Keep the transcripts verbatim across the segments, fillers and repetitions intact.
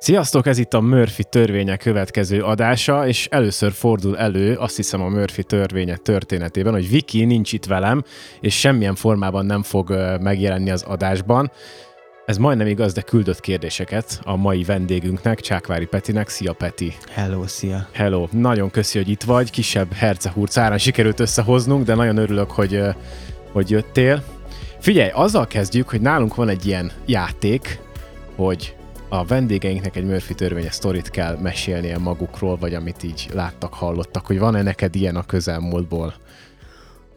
Sziasztok, ez itt a Murphy törvénye következő adása, és először fordul elő, azt hiszem a Murphy törvénye történetében, hogy Viki nincs itt velem, és semmilyen formában nem fog megjelenni az adásban. Ez majdnem igaz, de küldött kérdéseket a mai vendégünknek, Csákvári Petinek. Szia, Peti! Hello, szia! Hello! Nagyon köszi, hogy itt vagy, kisebb hercehúrc árán sikerült összehoznunk, de nagyon örülök, hogy, hogy jöttél. Figyelj, azzal kezdjük, hogy nálunk van egy ilyen játék, hogy a vendégeinknek egy Murphy törvényes sztorit kell mesélnie magukról, vagy amit így láttak, hallottak, hogy van-e neked ilyen a közelmúltból?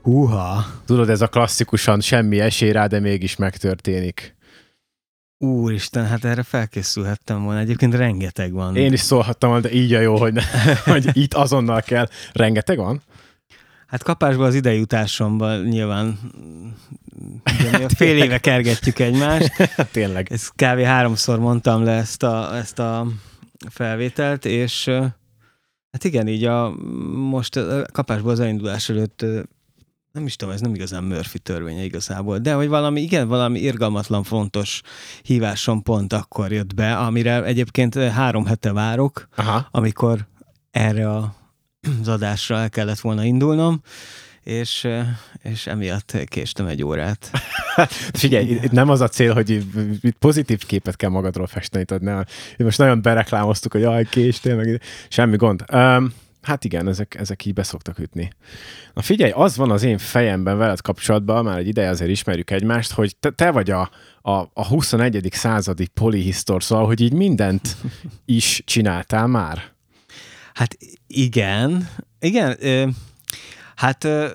Húha! Tudod, ez a klasszikusan semmi esély rá, de mégis megtörténik. Úristen, hát erre felkészülhettem volna. Egyébként rengeteg van. Én is szólhattam, de így a jó, hogy, ne, hogy itt azonnal kell. Rengeteg van? Hát kapásban az idejutásomban nyilván ugye, fél éve kergetjük egymást. Tényleg. Ezt kb. háromszor mondtam le ezt a, ezt a felvételt, és hát igen, így a most a kapásban az elindulás előtt nem is tudom, ez nem igazán Murphy törvénye igazából, de hogy valami, igen, valami irgalmatlan fontos hívásom pont akkor jött be, amire egyébként három hete várok, aha, amikor erre a az adásra el kellett volna indulnom, és, és emiatt késtem egy órát. Figyelj, itt nem az a cél, hogy pozitív képet kell magadról festeni, nem. Most nagyon bereklámoztuk, hogy jaj, késtél, meg semmi gond. Um, hát igen, ezek, ezek így beszoktak ütni. Na figyelj, az van az én fejemben veled kapcsolatban, már egy ideje azért ismerjük egymást, hogy te, te vagy a, a, a huszonegyedik századi polihisztor, szóval, hogy így mindent is csináltál már. Hát igen, igen, ö, hát, ö,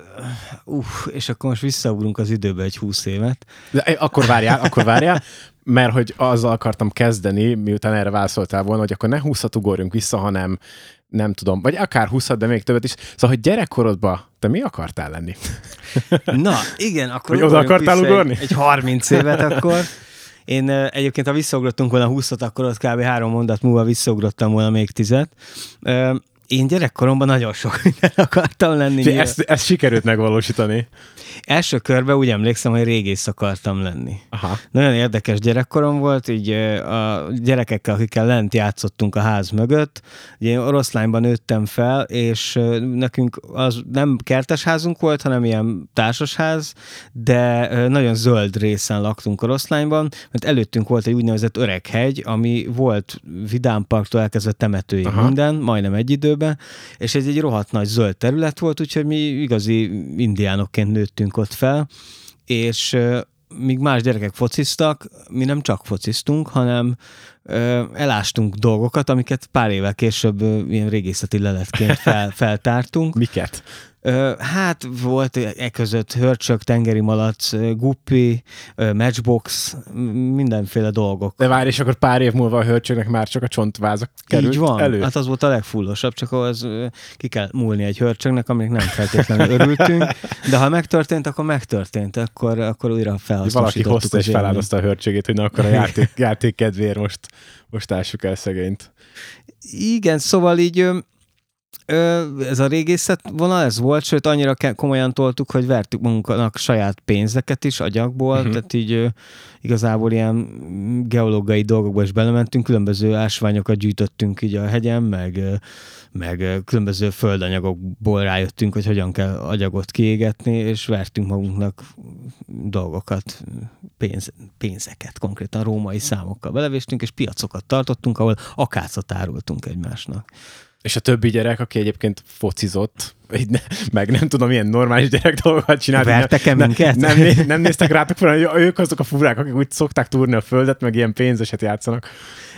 uh, és akkor most visszaugrunk az időbe egy húsz évet. De, akkor várjál, akkor várjál, mert hogy azzal akartam kezdeni, miután erre válaszoltál volna, hogy akkor ne húszat ugorjunk vissza, hanem nem tudom, vagy akár húszat, de még többet is. Szóval, hogy gyerekkorodban te mi akartál lenni? Na, igen, akkor hogy oda akartál ugorni? Egy, egy harminc évet akkor. Én egyébként, ha visszaugrottunk volna húszat, akkor ott kb. három mondat múlva visszaugrottam volna még tízet. Én gyerekkoromban nagyon sok minden akartam lenni. Ezt, ezt sikerült megvalósítani? Első körben úgy emlékszem, hogy régész akartam lenni. Aha. Nagyon érdekes gyerekkorom volt, így a gyerekekkel, akikkel lent játszottunk a ház mögött. Én Oroszlányban nőttem fel, és nekünk az nem kertes házunk volt, hanem ilyen társasház, de nagyon zöld részen laktunk Oroszlányban, mert előttünk volt egy úgynevezett Öreghegy, ami volt vidámparktól elkezdve temetőig, aha, minden, majdnem egy időben, és ez egy rohadt nagy zöld terület volt, úgyhogy mi igazi indiánokként nőttünk ott fel, és euh, míg más gyerekek fociztak, mi nem csak fociztunk, hanem euh, elástunk dolgokat, amiket pár évvel később euh, ilyen régészeti leletként fel, feltártunk. Miket? Hát volt e között hörcsök, tengeri malac, guppi, matchbox, mindenféle dolgok. De várj, és akkor pár év múlva a hörcsöknek már csak a csontvázak került elő? Így van, elő. Hát az volt a legfullosabb, csak az ki kell múlni egy hörcsöknek, aminek nem feltétlenül örültünk, de ha megtörtént, akkor megtörtént, akkor, akkor újra felhasznosítottuk. Valaki hozta és feláldozta a hörcsögét, hogy na akkor a játék, játék kedvéért most, most ássuk el szegényt. Igen, szóval így ez a régészet vonal, ez volt, sőt annyira komolyan toltuk, hogy vertük magunknak saját pénzeket is agyakból, uh-huh, tehát így igazából ilyen geológiai dolgokba is belementünk, különböző ásványokat gyűjtöttünk így a hegyen, meg, meg különböző földanyagokból rájöttünk, hogy hogyan kell agyagot kiégetni, és vertünk magunknak dolgokat, pénz, pénzeket, konkrétan római számokkal belevéstünk, és piacokat tartottunk, ahol akácot árultunk egymásnak. És a többi gyerek, aki egyébként focizott, meg nem tudom, ilyen normális gyerek dolgokat csinált. Vertek-e minket? Nem, nem, nem néztek rátok fel, hogy ők azok a furák, akik úgy szokták túrni a földet, meg ilyen pénzeset játszanak.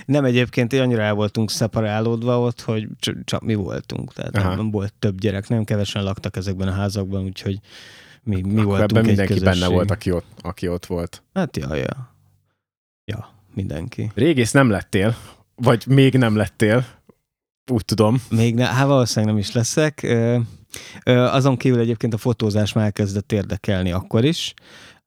Nem, egyébként annyira el voltunk szeparálódva ott, hogy csak mi voltunk. Tehát aha, nem volt több gyerek, nem kevesen laktak ezekben a házakban, úgyhogy mi, mi voltunk egy közösség. Mindenki benne volt, aki ott, aki ott volt. Hát ja, ja. Ja, mindenki. Régész nem lettél, vagy még nem lettél. Úgy tudom. Még ne, hát valószínűleg nem is leszek. Ö, ö, azon kívül egyébként a fotózás már elkezdett érdekelni akkor is.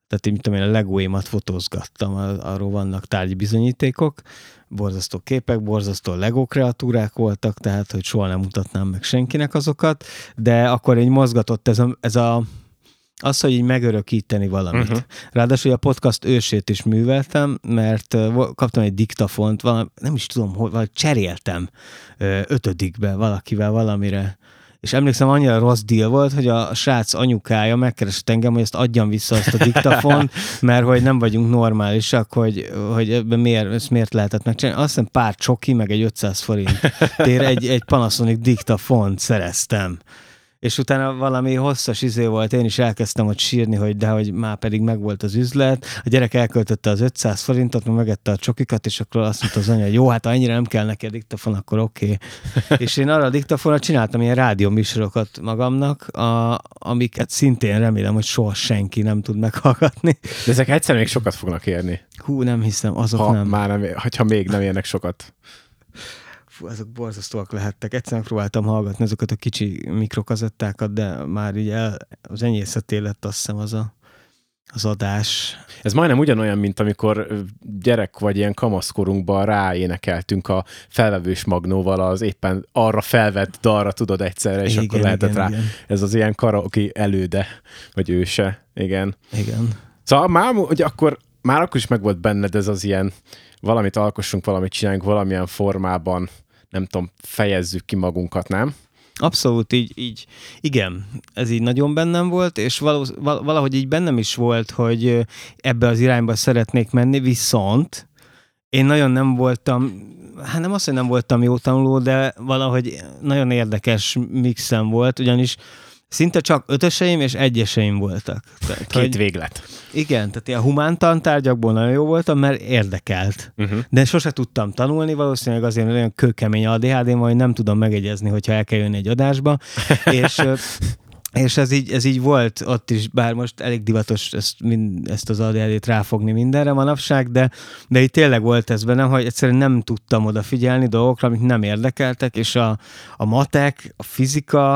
Tehát így, tudom én, a legóimat fotózgattam, arról vannak tárgyi bizonyítékok, borzasztó képek, borzasztó legó kreatúrák voltak, tehát hogy soha nem mutatnám meg senkinek azokat, de akkor így mozgatott ez a, ez a az, hogy így megörökíteni valamit. Uh-huh. Ráadásul a podcast ősét is műveltem, mert kaptam egy diktafont, valami, nem is tudom, hogy vagy cseréltem ötödikbe valakivel valamire. És emlékszem, annyira rossz deal volt, hogy a srác anyukája megkeresett engem, hogy ezt adjam vissza azt a diktafont, mert hogy nem vagyunk normálisak, hogy, hogy ebben miért, ezt miért lehetett megcsinálni. Azt hiszem pár csoki, meg egy ötszáz forint tér egy, egy Panasonic diktafont szereztem. És utána valami hosszas izé volt, én is elkezdtem ott sírni, hogy de hogy már pedig megvolt az üzlet, a gyerek elköltötte az ötszáz forintot, meg megette a csokikat, és akkor azt mondta az anya, jó, hát ha ennyire nem kell neki a diktafon, akkor oké. Okay. És én arra a diktafonra csináltam ilyen rádióműsorokat magamnak, a, amiket szintén remélem, hogy soha senki nem tud meghallgatni. De ezek egyszer még sokat fognak érni. Hú, nem hiszem, azok ha nem. Már nem, ha még nem érnek sokat. Fú, azok borzasztóak lehettek. Egyszer próbáltam hallgatni azokat a kicsi mikrokazettákat, de már így el, az enyészeté lett, azt hiszem, az, a, az adás. Ez majdnem ugyanolyan, mint amikor gyerek vagy ilyen kamaszkorunkban ráénekeltünk a felvevős magnóval az éppen arra felvett dalra, tudod, egyszerre, és igen, akkor lehetett igen, rá. Igen. Ez az ilyen karaoke előde, vagy őse. Igen. Igen. Szóval már, hogy akkor, már akkor is megvolt benned ez az ilyen valamit alkossunk, valamit csináljunk, valamilyen formában, nem tudom, fejezzük ki magunkat, nem? Abszolút, így, így igen, ez így nagyon bennem volt, és valahogy így bennem is volt, hogy ebbe az irányba szeretnék menni, viszont én nagyon nem voltam, hát nem azt, hogy nem voltam jó tanuló, de valahogy nagyon érdekes mixem volt, ugyanis szinte csak ötöseim és egyeseim voltak. Tehát, Két hogy, véglet. Igen, tehát ilyen humántantárgyakból nagyon jó voltam, mert érdekelt. Uh-huh. De sose tudtam tanulni, valószínűleg azért olyan kőkemény á dé há dém, hogy nem tudom megegyezni, hogyha el kell jönni egy adásba. és és ez, így, ez így volt ott is, bár most elég divatos ezt, mind, ezt az á dé há dét ráfogni mindenre manapság, de, de így tényleg volt ez bennem, hogy egyszerűen nem tudtam odafigyelni dolgokra, amik nem érdekeltek, és a, a matek, a fizika...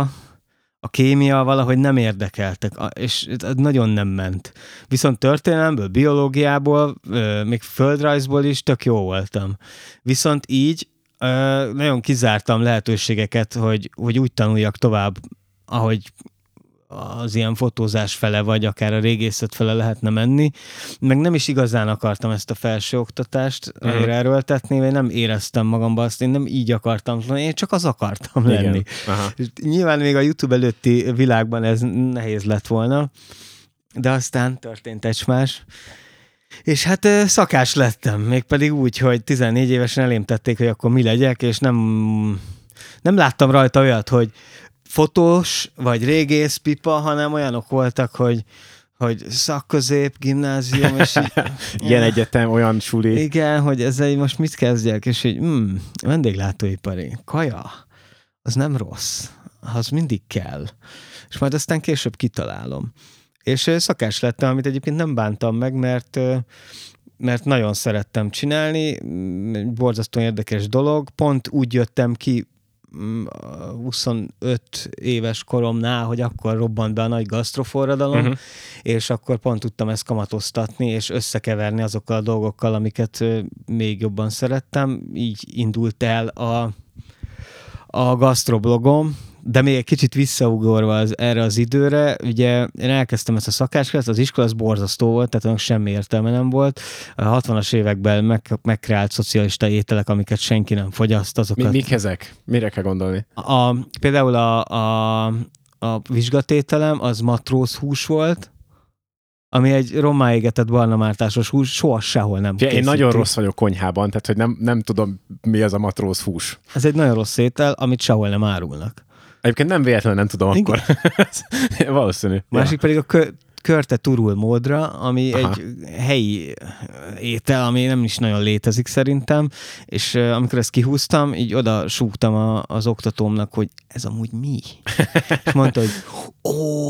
a kémia valahogy nem érdekeltek, és nagyon nem ment. Viszont történelemből, biológiából, még földrajzból is tök jó voltam. Viszont így nagyon kizártam lehetőségeket, hogy, hogy úgy tanuljak tovább, ahogy az ilyen fotózás fele, vagy akár a régészet fele lehetne menni. Meg nem is igazán akartam ezt a felsőoktatást mm. erőltetni, vagy nem éreztem magamban azt, én nem így akartam, én csak az akartam lenni. Nyilván még a YouTube előtti világban ez nehéz lett volna, de aztán történt egy más. És hát szakás lettem, mégpedig úgy, hogy tizennégy évesen elém tették, hogy akkor mi legyek, és nem, nem láttam rajta olyat, hogy fotós, vagy régész, pipa, hanem olyanok voltak, hogy, hogy szakközép, gimnázium, és így, ilyen egyetem, olyan suli. Igen, hogy ezzel most mit kezdjek, és így, mm, vendéglátóipari, kaja, az nem rossz, az mindig kell. És majd aztán később kitalálom. És szakás lettem, amit egyébként nem bántam meg, mert, mert nagyon szerettem csinálni, borzasztóan érdekes dolog, pont úgy jöttem ki, huszonöt éves koromnál, hogy akkor robbant be a nagy gasztroforradalom, uh-huh. és akkor pont tudtam ezt kamatoztatni, és összekeverni azokkal a dolgokkal, amiket még jobban szerettem. Így indult el a, a gasztroblogom, de még egy kicsit visszaugorva az, erre az időre, ugye én elkezdtem ezt a szakáskát, az iskola az borzasztó volt, tehát annak semmi értelme nem volt. A hatvanas években meg, megkreált szocialista ételek, amiket senki nem fogyaszt, azokat... Mi, mik ezek? Mire kell gondolni? A, például a, a, a vizsgatételem, az matróz hús volt, ami egy rommá égetett barnamártásos hús, soha sehol nem készíti. Én nagyon rossz vagyok konyhában, tehát hogy nem, nem tudom, mi az a matróz hús. Ez egy nagyon rossz étel, amit sehol nem árulnak. Egyébként nem véletlenül, nem tudom akkor. Valószínű. Másik ja. pedig a kö, körte turul módra, ami Aha. egy helyi étel, ami nem is nagyon létezik szerintem, és uh, amikor ezt kihúztam, így oda súgtam a, az oktatómnak, hogy ez amúgy mi? És mondta, hogy ó,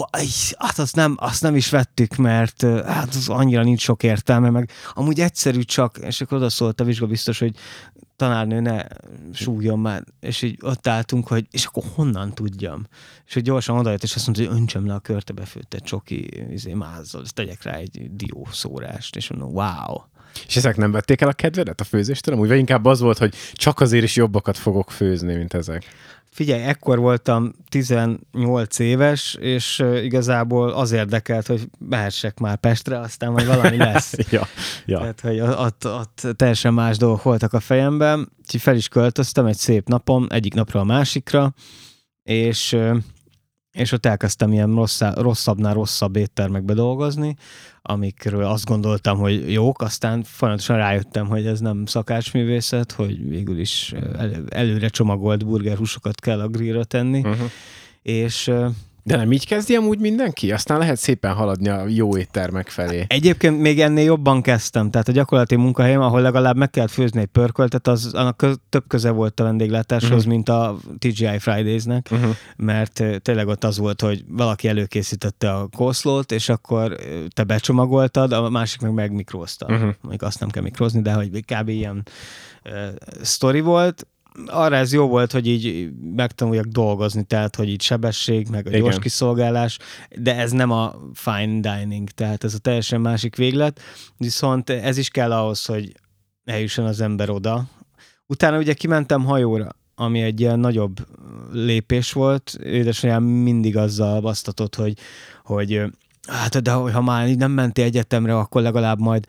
hát azt nem, azt nem is vettük, mert hát az annyira nincs sok értelme, meg amúgy egyszerű csak, és akkor oda szólt a vizsgabiztos, hogy tanárnő, ne súgjon már. És így ott álltunk, hogy és akkor honnan tudjam? És hogy gyorsan odajött, és azt mondta, hogy öntsem le a körtebefőtte csoki izé, mázzal, és tegyek rá egy diószórást, és mondom, wow. És ezek nem vették el a kedvedet a főzéstől? Amúgy inkább az volt, hogy csak azért is jobbakat fogok főzni, mint ezek. Figyelj, ekkor voltam tizennyolc éves, és igazából az érdekelt, hogy behessek már Pestre, aztán majd valami lesz. ja, ja. Tehát, hogy ott, ott teljesen más dolgok voltak a fejemben. Úgyhogy fel is költöztem egy szép napon, egyik napra a másikra, és, és ott elkezdtem ilyen rosszá, rosszabbnál rosszabb éttermekbe dolgozni, amikről azt gondoltam, hogy jók, aztán folyamatosan rájöttem, hogy ez nem szakácsművészet, hogy végül is elő, előre csomagolt burgerhúsokat kell a grillra tenni, uh-huh. és... De nem így kezdjem úgy mindenki? Aztán lehet szépen haladni a jó éttermek felé. Egyébként még ennél jobban kezdtem, tehát a gyakorlati munkahelyem, ahol legalább meg kellett főzni egy pörköltet, az annak köz, több köze volt a vendéglátáshoz, uh-huh. mint a té gé i Fridays-nek, uh-huh. mert tényleg ott az volt, hogy valaki előkészítette a coleslawt, és akkor te becsomagoltad, a másik meg megmikrózta. Uh-huh. Még azt nem kell mikrózni, de hogy kb. Ilyen uh, sztori volt. Arra ez jó volt, hogy így megtanuljak dolgozni, tehát, hogy így sebesség, meg a igen. gyors kiszolgálás, de ez nem a fine dining, tehát ez a teljesen másik véglet, viszont ez is kell ahhoz, hogy eljusson az ember oda. Utána ugye kimentem hajóra, ami egy ilyen nagyobb lépés volt, édesanyám mindig azzal basztatott, hogy, hogy hát, de ha már nem mentél egyetemre, akkor legalább majd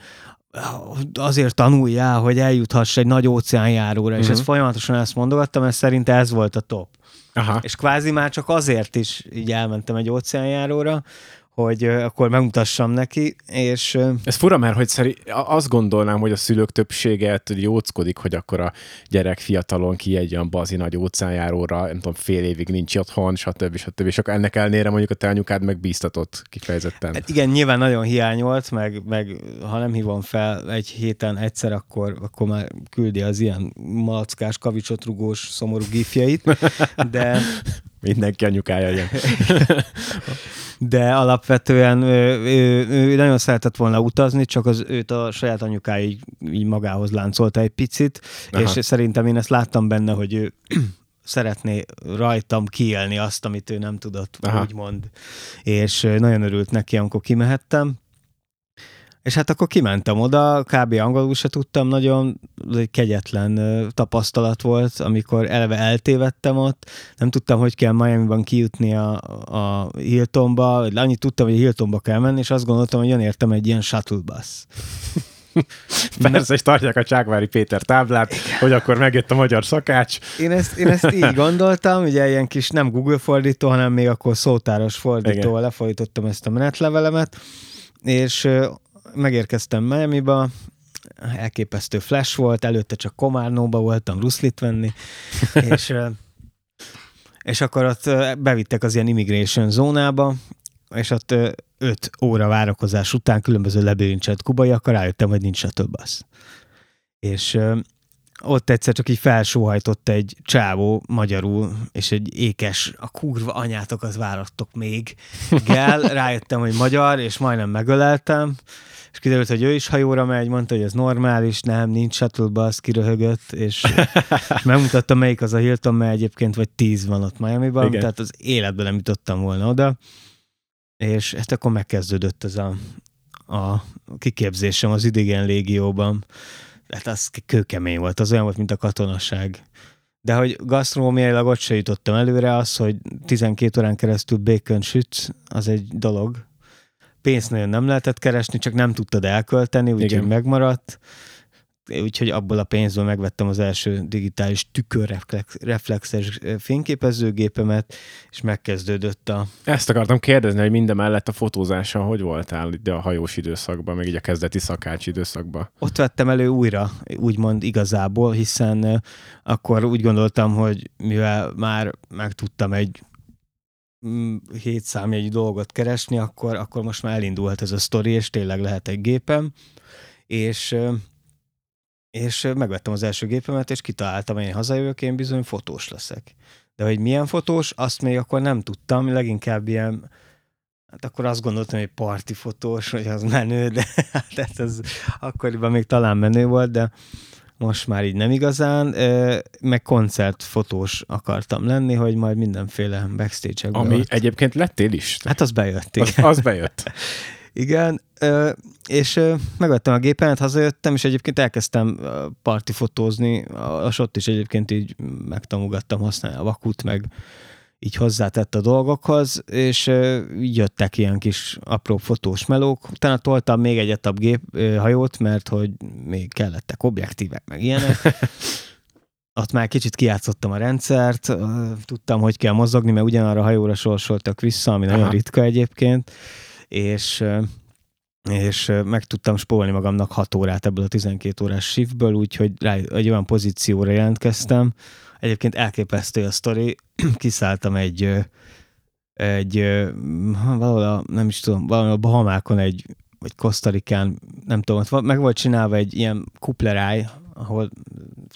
azért tanuljál, hogy eljuthass egy nagy óceánjáróra, uh-huh. és ezt folyamatosan ezt mondogattam, mert szerint ez volt a top. Aha. És kvázi már csak azért is így elmentem egy óceánjáróra, hogy akkor megmutassam neki, és... Ez fura, mert hogy szeri... azt gondolnám, hogy a szülők többsége jóckodik, hogy akkor a gyerek fiatalon kijegy olyan bazi nagy óceánjáróra, nem tudom, fél évig nincs otthon, stb. stb. És akkor ennek ellenére mondjuk a te anyukád megbíztatott kifejezetten. Hát igen, nyilván nagyon hiányolt, meg, meg ha nem hívom fel egy héten egyszer, akkor, akkor már küldi az ilyen malackás, kavicsot rugós, szomorú gifjeit, de... Mindenki anyukája ilyen. De alapvetően ő, ő, ő nagyon szeretett volna utazni, csak az őt a saját anyukája így, így magához láncolta egy picit, aha. és szerintem én ezt láttam benne, hogy ő szeretné rajtam kiélni azt, amit ő nem tudott, aha. úgymond. És nagyon örült neki, amikor kimehettem. És hát akkor kimentem oda, kb. Angolul se tudtam nagyon, egy kegyetlen tapasztalat volt, amikor eleve eltévedtem ott, nem tudtam, hogy kell Miamiban kijutni a, a Hiltonba, annyit tudtam, hogy a Hiltonba kell menni, és azt gondoltam, hogy jön értem egy ilyen shuttle bus. Persze, és tartják a Csákvári Péter táblát, igen. hogy akkor megjött a magyar szakács. Én ezt, én ezt így gondoltam, ugye ilyen kis nem Google fordító, hanem még akkor szótáros fordítóval lefordítottam ezt a menetlevelemet, és megérkeztem Miamiba, elképesztő flash volt, előtte csak Komárnóba voltam ruszlit venni, és, és akkor ott bevittek az ilyen immigration zónába, és ott öt óra várakozás után különböző lebirincselt kubaiakkal rájöttem, hogy nincs a több az. És ott egyszer csak így felsóhajtott egy csávó magyarul, és egy ékes, a kurva anyátokat várattok még. Gál, rájöttem, hogy magyar, és majdnem megöleltem, és kiderült, hogy ő is hajóra megy, mondta, hogy ez normális, nem, nincs shuttle bus, kiröhögött, és megmutatta, melyik az a Hilton, mert egyébként vagy tíz van ott Miamiban, igen. tehát az életben nem jutottam volna oda, és hát akkor megkezdődött ez a, a kiképzésem az idegen légióban. Hát az kőkemény volt, az olyan volt, mint a katonaság. De hogy gasztronómiailag ott se jutottam előre, az, hogy tizenkét órán keresztül bacon sütsz, az egy dolog. Pénzt nagyon nem lehetett keresni, csak nem tudtad elkölteni, úgyhogy megmaradt. Úgyhogy abból a pénzből megvettem az első digitális tükörreflexes fényképezőgépemet, és megkezdődött a... Ezt akartam kérdezni, hogy minden mellett a fotózással hogy voltál ide a hajós időszakban, meg így a kezdeti szakács időszakban? Ott vettem elő újra, úgymond igazából, hiszen akkor úgy gondoltam, hogy mivel már meg tudtam egy hét számjegyű dolgot keresni, akkor, akkor most már elindult ez a sztori, és tényleg lehet egy gépem, és... és megvettem az első gépemet, és kitaláltam, hogy én hazajövök, én bizony fotós leszek. De hogy milyen fotós, azt még akkor nem tudtam, leginkább ilyen, hát akkor azt gondoltam, hogy parti fotós, hogy az menő, de hát ez akkoriban még talán menő volt, de most már így nem igazán, meg koncertfotós akartam lenni, hogy majd mindenféle backstage-ekben ami volt. Egyébként lettél is. Hát az bejött. Az, az bejött. Igen, és megvettem a gépemet, hazajöttem, és egyébként elkezdtem partifotózni, és ott is egyébként így megtanulgattam használni a vakut, meg így hozzátett a dolgokhoz, és így jöttek ilyen kis apró fotós melók. Utána toltam még egy etap géphajót, mert hogy még kellettek objektívek, meg ilyenek. Ott már kicsit kijátszottam a rendszert, tudtam, hogy kell mozogni, mert ugyanarra a hajóra sorsoltak vissza, ami nagyon Aha. ritka egyébként, és, és meg tudtam spórolni magamnak hat órát ebből a tizenkét órás shiftből, úgyhogy rá egy olyan pozícióra jelentkeztem. Egyébként elképesztő a sztori, kiszálltam egy, egy valahol a, nem is tudom, valahol a Bahamákon egy, vagy Costa Ricán, nem tudom, ott meg volt csinálva egy ilyen kupleráj, ahol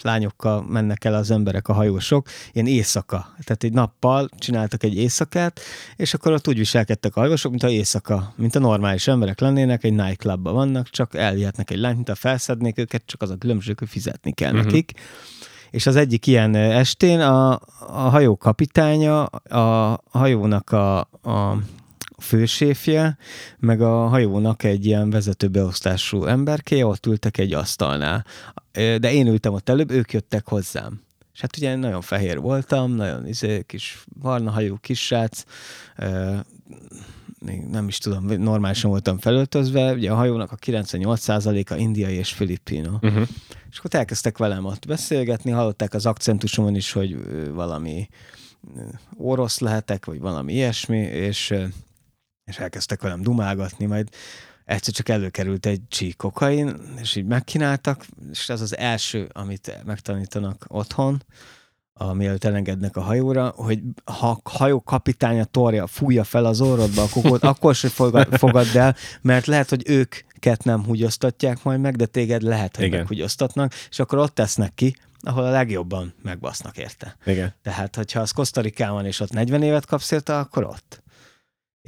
lányokkal mennek el az emberek, a hajósok, ilyen éjszaka. Tehát egy nappal csináltak egy éjszakát, és akkor ott úgy viselkedtek a hajósok, mint a éjszaka, mint a normális emberek lennének, egy nightclubban vannak, csak elvihetnek egy lányt, mint a felszednék őket, csak az a különbség, hogy fizetni kell uh-huh. nekik. És az egyik ilyen estén a, a hajó kapitánya, a hajónak a, a főséfje, meg a hajónak egy ilyen vezetőbeosztású emberke, ott ültek egy asztalnál. De én ültem ott előbb, ők jöttek hozzám. És hát ugye nagyon fehér voltam, nagyon izé, kis barna hajú kissrác, még nem is tudom, normálisan voltam felöltözve, ugye a hajónak a kilencvennyolc százaléka indiai és filipino. Uh-huh. És akkor elkezdtek velem ott beszélgetni, hallották az akcentusomon is, hogy valami orosz lehetek, vagy valami ilyesmi, és, és elkezdtek velem dumálgatni, majd egyszer csak előkerült egy csík kokain, és így megkínáltak, és ez az első, amit megtanítanak otthon, mielőtt elengednek a hajóra, hogy ha a hajó kapitánya torja, fújja fel az orrodba a kokót, akkor sem fogadd el, mert lehet, hogy őket nem húgyoztatják majd meg, de téged lehet, hogy meghúgyoztatnak, és akkor ott tesznek ki, ahol a legjobban megbasznak érte. Igen. Tehát, hogyha az Costa Ricán van, és ott negyven évet kapsz érte, akkor ott.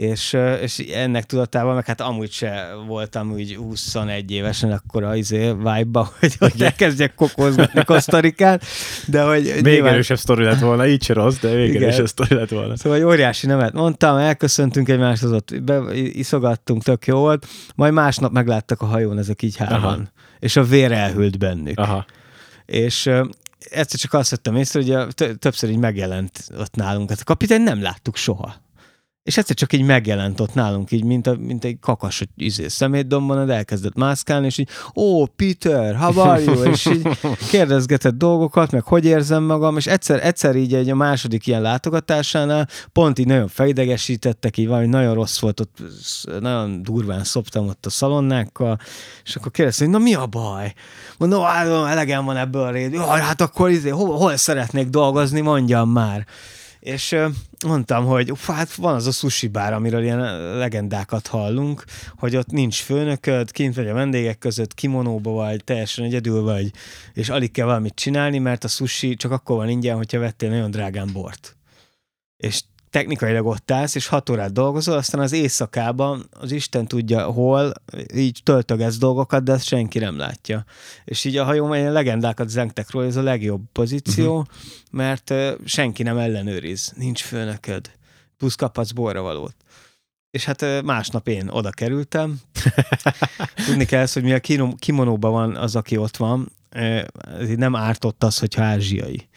És, és ennek tudatában, meg hát amúgy se voltam úgy huszonegy évesen akkor a izé vibe-ba, hogy, hogy elkezdjek kokózgatni Costa Ricán, de hogy... Még nyilván... erősebb sztori lett volna, így se rossz, de még igen. erősebb sztori lett volna. Szóval egy óriási nevet mondtam, elköszöntünk egymáshoz, ott be, iszogattunk, tök jó volt, majd másnap megláttak a hajón ezek így hárman, és a vér elhűlt bennük. Aha. És... egyszer csak azt vettem észre, hogy többször így megjelent ott nálunk. Hát a kapitány nem láttuk soha. És egyszer csak így megjelent ott nálunk, így mint, a, mint egy kakas, hogy izé szemétdombonad, elkezdett mászkálni, és így, ó, oh, Peter, how are you? És így kérdezgetett dolgokat, meg hogy érzem magam, és egyszer, egyszer így egy a második ilyen látogatásánál pont így nagyon felidegesítettek, így valami nagyon rossz volt, ott nagyon durván szoptam ott a szalonnákkal, és akkor kérdezte, hogy na mi a baj? Mondom, no, elegem van ebből a réd. Hát akkor izé, hol, hol szeretnék dolgozni, mondjam már. És mondtam, hogy uf, hát van az a sushi bár, amiről ilyen legendákat hallunk, hogy ott nincs főnököd, kint vagy a vendégek között, kimonóba vagy, teljesen egyedül vagy, és alig kell valamit csinálni, mert a sushi csak akkor van ingyen, hogyha vettél nagyon drágán bort. És technikailag ott állsz, és hat órát dolgozol, aztán az éjszakában, az Isten tudja hol, így töltögetsz dolgokat, de ezt senki nem látja. És így a hajó melyen legendákat zengtek róla, ez a legjobb pozíció, uh-huh. mert senki nem ellenőriz, nincs főnököd, plusz kaphatsz borravalót. És hát másnap én oda kerültem. Tudni kell ezt, hogy mi a kimonóban van az, aki ott van, ezért nem ártott az, hogyha ázsiai.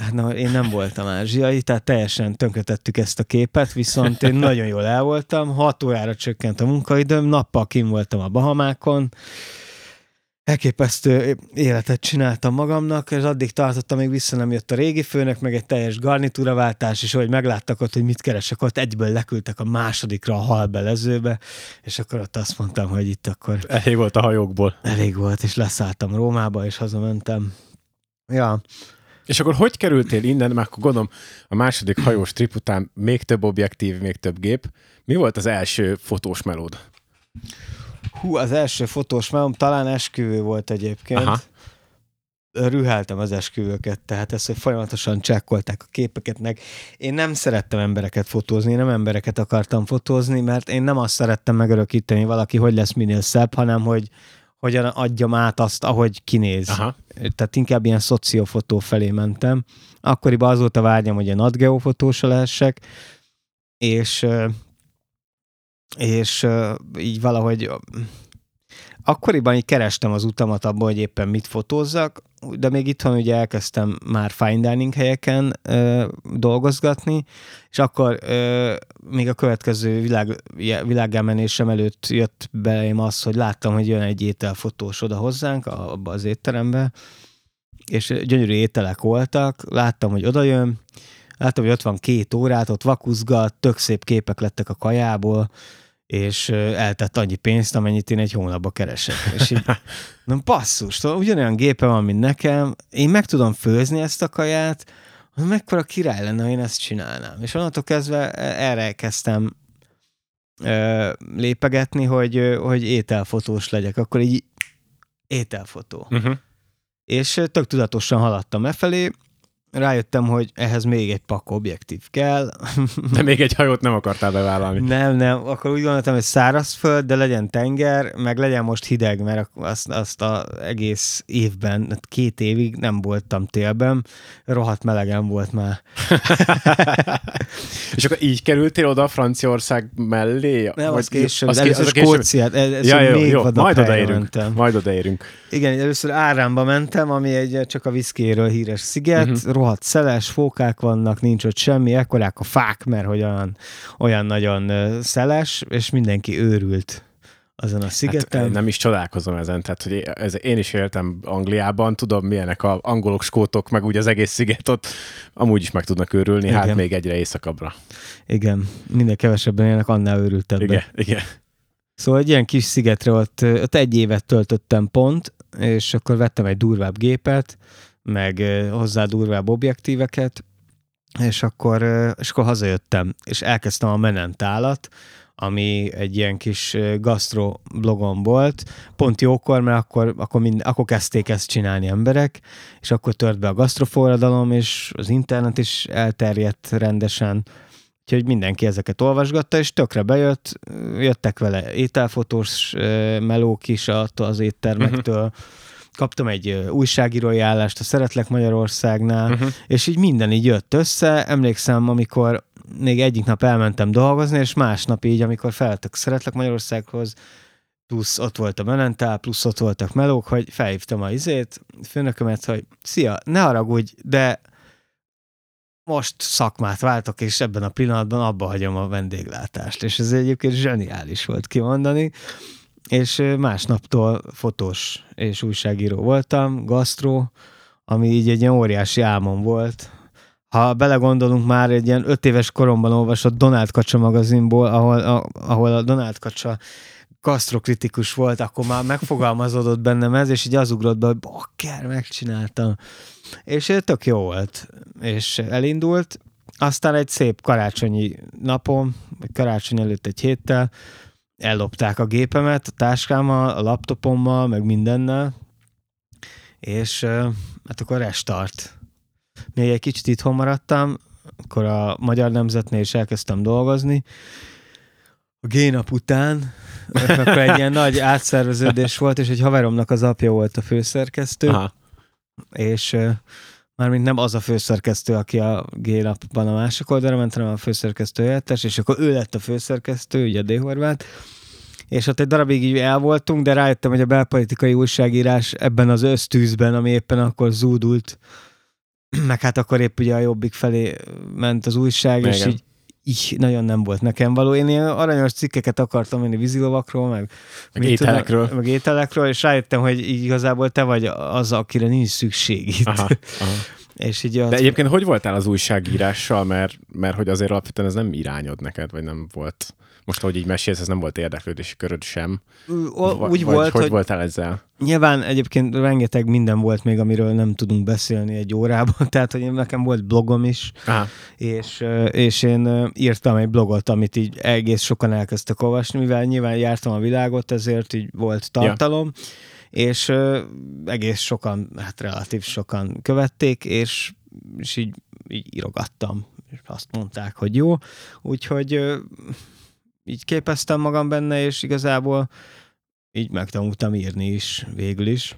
Hát na, én nem voltam ázsiai, tehát teljesen tönkretettük ezt a képet, viszont én nagyon jól el voltam, hat órára csökkent a munkaidőm, nappal kim voltam a Bahamákon, elképesztő életet csináltam magamnak, és addig tartottam, még vissza nem jött a régi főnök, meg egy teljes garnitúraváltás, és ahogy megláttak ott, hogy mit keresek, ott egyből leküldtek a másodikra a halbelezőbe, és akkor ott azt mondtam, hogy itt akkor... Elég volt a hajókból. Elég volt, és leszálltam Rómába, és hazamentem. Ja... És akkor hogy kerültél innen, már akkor gondolom a második hajós trip után még több objektív, még több gép. Mi volt az első fotós melód? Hú, az első fotós melóm talán esküvő volt egyébként. Aha. Rüheltem az esküvőket, tehát ezt, hogy folyamatosan csekkolták a képeket. Én nem szerettem embereket fotózni, én nem embereket akartam fotózni, mert én nem azt szerettem megörökíteni, valaki hogy lesz minél szebb, hanem hogy hogyan adjam át azt, ahogy kinéz. Aha. Tehát inkább ilyen szociofotó felé mentem. Akkoriban az volt a vágyam, hogy a Natgeo fotósa lehessek, és és uh, így valahogy akkoriban így kerestem az utamat abban, hogy éppen mit fotózzak, de még itthon ugye elkezdtem már fine dining helyeken ö, dolgozgatni, és akkor ö, még a következő világ, világelmenésem előtt jött belém az, hogy láttam, hogy jön egy ételfotós oda hozzánk, abba az étterembe, és gyönyörű ételek voltak, láttam, hogy oda jön, láttam, hogy ott van két órát, ott vakuzgat, tök szép képek lettek a kajából, és eltett annyi pénzt, amennyit én egy hónapba keresek. És így, nem basszus, ugyanolyan gépe van, mint nekem, én meg tudom főzni ezt a kaját, mekkora király lenne, ha én ezt csinálnám. És onnantól kezdve erre kezdtem ö, lépegetni, hogy, hogy ételfotós legyek. Akkor így ételfotó. Uh-huh. És tök tudatosan haladtam e felé, rájöttem, hogy ehhez még egy pak objektív kell. De még egy hajót nem akartál bevállalni. Nem, nem. Akkor úgy gondoltam, hogy szárazföld, de legyen tenger, meg legyen most hideg, mert azt, azt az egész évben, két évig nem voltam télben. Rohadt melegen volt már. És akkor így kerültél oda Franciaország mellé? Nem, az később. Az először Skóciát. Ja, jó, jó. Majd odaérünk. Mentem. Majd odaérünk. Igen, először Áránba mentem, ami egy csak a viszkéről híres sziget, uh-huh. Rohadt szeles, fókák vannak, nincs ott semmi, ekkorák a fák, mert hogy olyan, olyan nagyon szeles, és mindenki őrült azon a szigeten. Hát, nem is csodálkozom ezen, tehát hogy ez, én is éltem Angliában, tudom milyenek az angolok, skótok, meg úgy az egész sziget ott amúgy is meg tudnak őrülni, igen. Hát még egyre északabbra. Igen, minden kevesebben élnek, annál őrültebben. Igen, igen. Szóval egy ilyen kis szigetre ott, ott egy évet töltöttem pont, és akkor vettem egy durvább gépet, meg hozzá durvább objektíveket, és akkor, és akkor hazajöttem, és elkezdtem a Menentálat, ami egy ilyen kis gasztro blogom volt, pont jókor, mert akkor, akkor, mind, akkor kezdték ezt csinálni emberek, és akkor tört be a gasztroforradalom, és az internet is elterjedt rendesen, úgyhogy mindenki ezeket olvasgatta, és tökre bejött, jöttek vele ételfotós melók is az éttermektől, uh-huh. Kaptam egy újságírói állást a Szeretlek Magyarországnál, uh-huh. És így minden így jött össze. Emlékszem, amikor még egyik nap elmentem dolgozni, és másnap így, amikor feljöttek Szeretlek Magyarországhoz, plusz ott volt a Mentál, plusz ott voltak melók, hogy felhívtam a izét, főnökömet, hogy szia, ne haragudj, de most szakmát váltok, és ebben a pillanatban abba hagyom a vendéglátást. És ez egyébként zseniális volt kimondani. És másnaptól fotós és újságíró voltam, gasztró, ami így egy ilyen óriási álmom volt. Ha belegondolunk, már egy ilyen öt éves koromban olvasott Donald Kacsa magazinból, ahol a, ahol a Donald Kacsa gasztrokritikus volt, akkor már megfogalmazódott bennem ez, és így az ugrott be, hogy bakker, megcsináltam. És tök jó volt. És elindult. Aztán egy szép karácsonyi napom, karácsony előtt egy héttel, ellopták a gépemet, a táskámmal, a laptopommal, meg mindennel, és hát akkor restart. Még egy kicsit itthon maradtam, akkor a Magyar Nemzetnél is elkezdtem dolgozni. A G-nap után akkor egy ilyen nagy átszerveződés volt, és egy haveromnak az apja volt a főszerkesztő, aha. És mármint nem az a főszerkesztő, aki a G-lapban a másik oldalra ment, hanem a főszerkesztő helyettes, és akkor ő lett a főszerkesztő, ugye D. Horváth, és ott egy darabig így el voltunk, de rájöttem, hogy a belpolitikai újságírás ebben az ösztűzben, ami éppen akkor zúdult, meg hát akkor épp ugye a Jobbik felé ment az újság, igen. És így, így nagyon nem volt nekem való. Én ilyen aranyos cikkeket akartam venni vízilovakról, meg, meg, ételekről. Tudom, meg ételekről, és rájöttem, hogy igazából te vagy az, akire nincs szükség itt. Aha, aha. És így de az... egyébként hogy voltál az újságírással, mert, mert hogy azért alapvetően ez nem irányod neked, vagy nem volt, most ahogy így mesélsz, ez nem volt érdeklődési köröd sem. O, úgy vagy, volt, hogy, hogy voltál ezzel? Nyilván egyébként rengeteg minden volt még, amiről nem tudunk beszélni egy órában, tehát hogy én, nekem volt blogom is, és, és én írtam egy blogot, amit így egész sokan elkezdtek olvasni, mivel nyilván jártam a világot, ezért így volt tartalom, ja. És ö, egész sokan, hát relatív sokan követték, és, és így, így írogattam, és azt mondták, hogy jó. Úgyhogy ö, így képeztem magam benne, és igazából így megtanultam írni is végül is.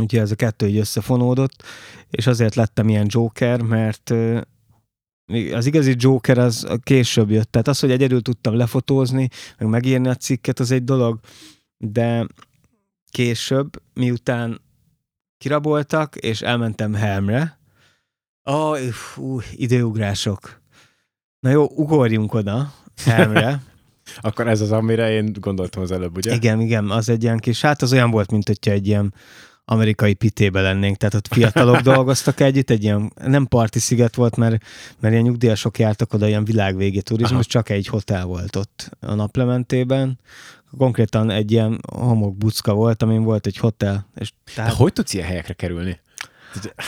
Úgyhogy ez a kettő így összefonódott, és azért lettem ilyen Joker, mert, az igazi Joker az később jött. Tehát az, hogy egyedül tudtam lefotózni, meg megírni a cikket, az egy dolog, de később, miután kiraboltak, és elmentem Hermre. Oh, fú, időugrások. Na jó, ugorjunk oda Hermre. Akkor ez az, amire én gondoltam az előbb, ugye? Igen, igen, az egy ilyen kis, hát az olyan volt, mint hogyha egy ilyen amerikai pitébe lennénk, tehát ott fiatalok dolgoztak együtt, egy ilyen nem parti sziget volt, mert, mert ilyen nyugdíjasok jártak oda, ilyen világvégi turizmus, aha, csak egy hotel volt ott a naplementében. Konkrétan egy ilyen homokbucka volt, amin volt egy hotel. És tehát... De hogy tudsz ilyen helyekre kerülni?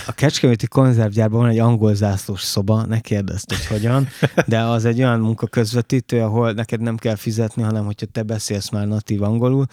A kecskeméti konzervgyárban van egy angol zászlós szoba, ne kérdezd, hogy hogyan, de az egy olyan munkaközvetítő, ahol neked nem kell fizetni, hanem hogyha te beszélsz már natív angolul,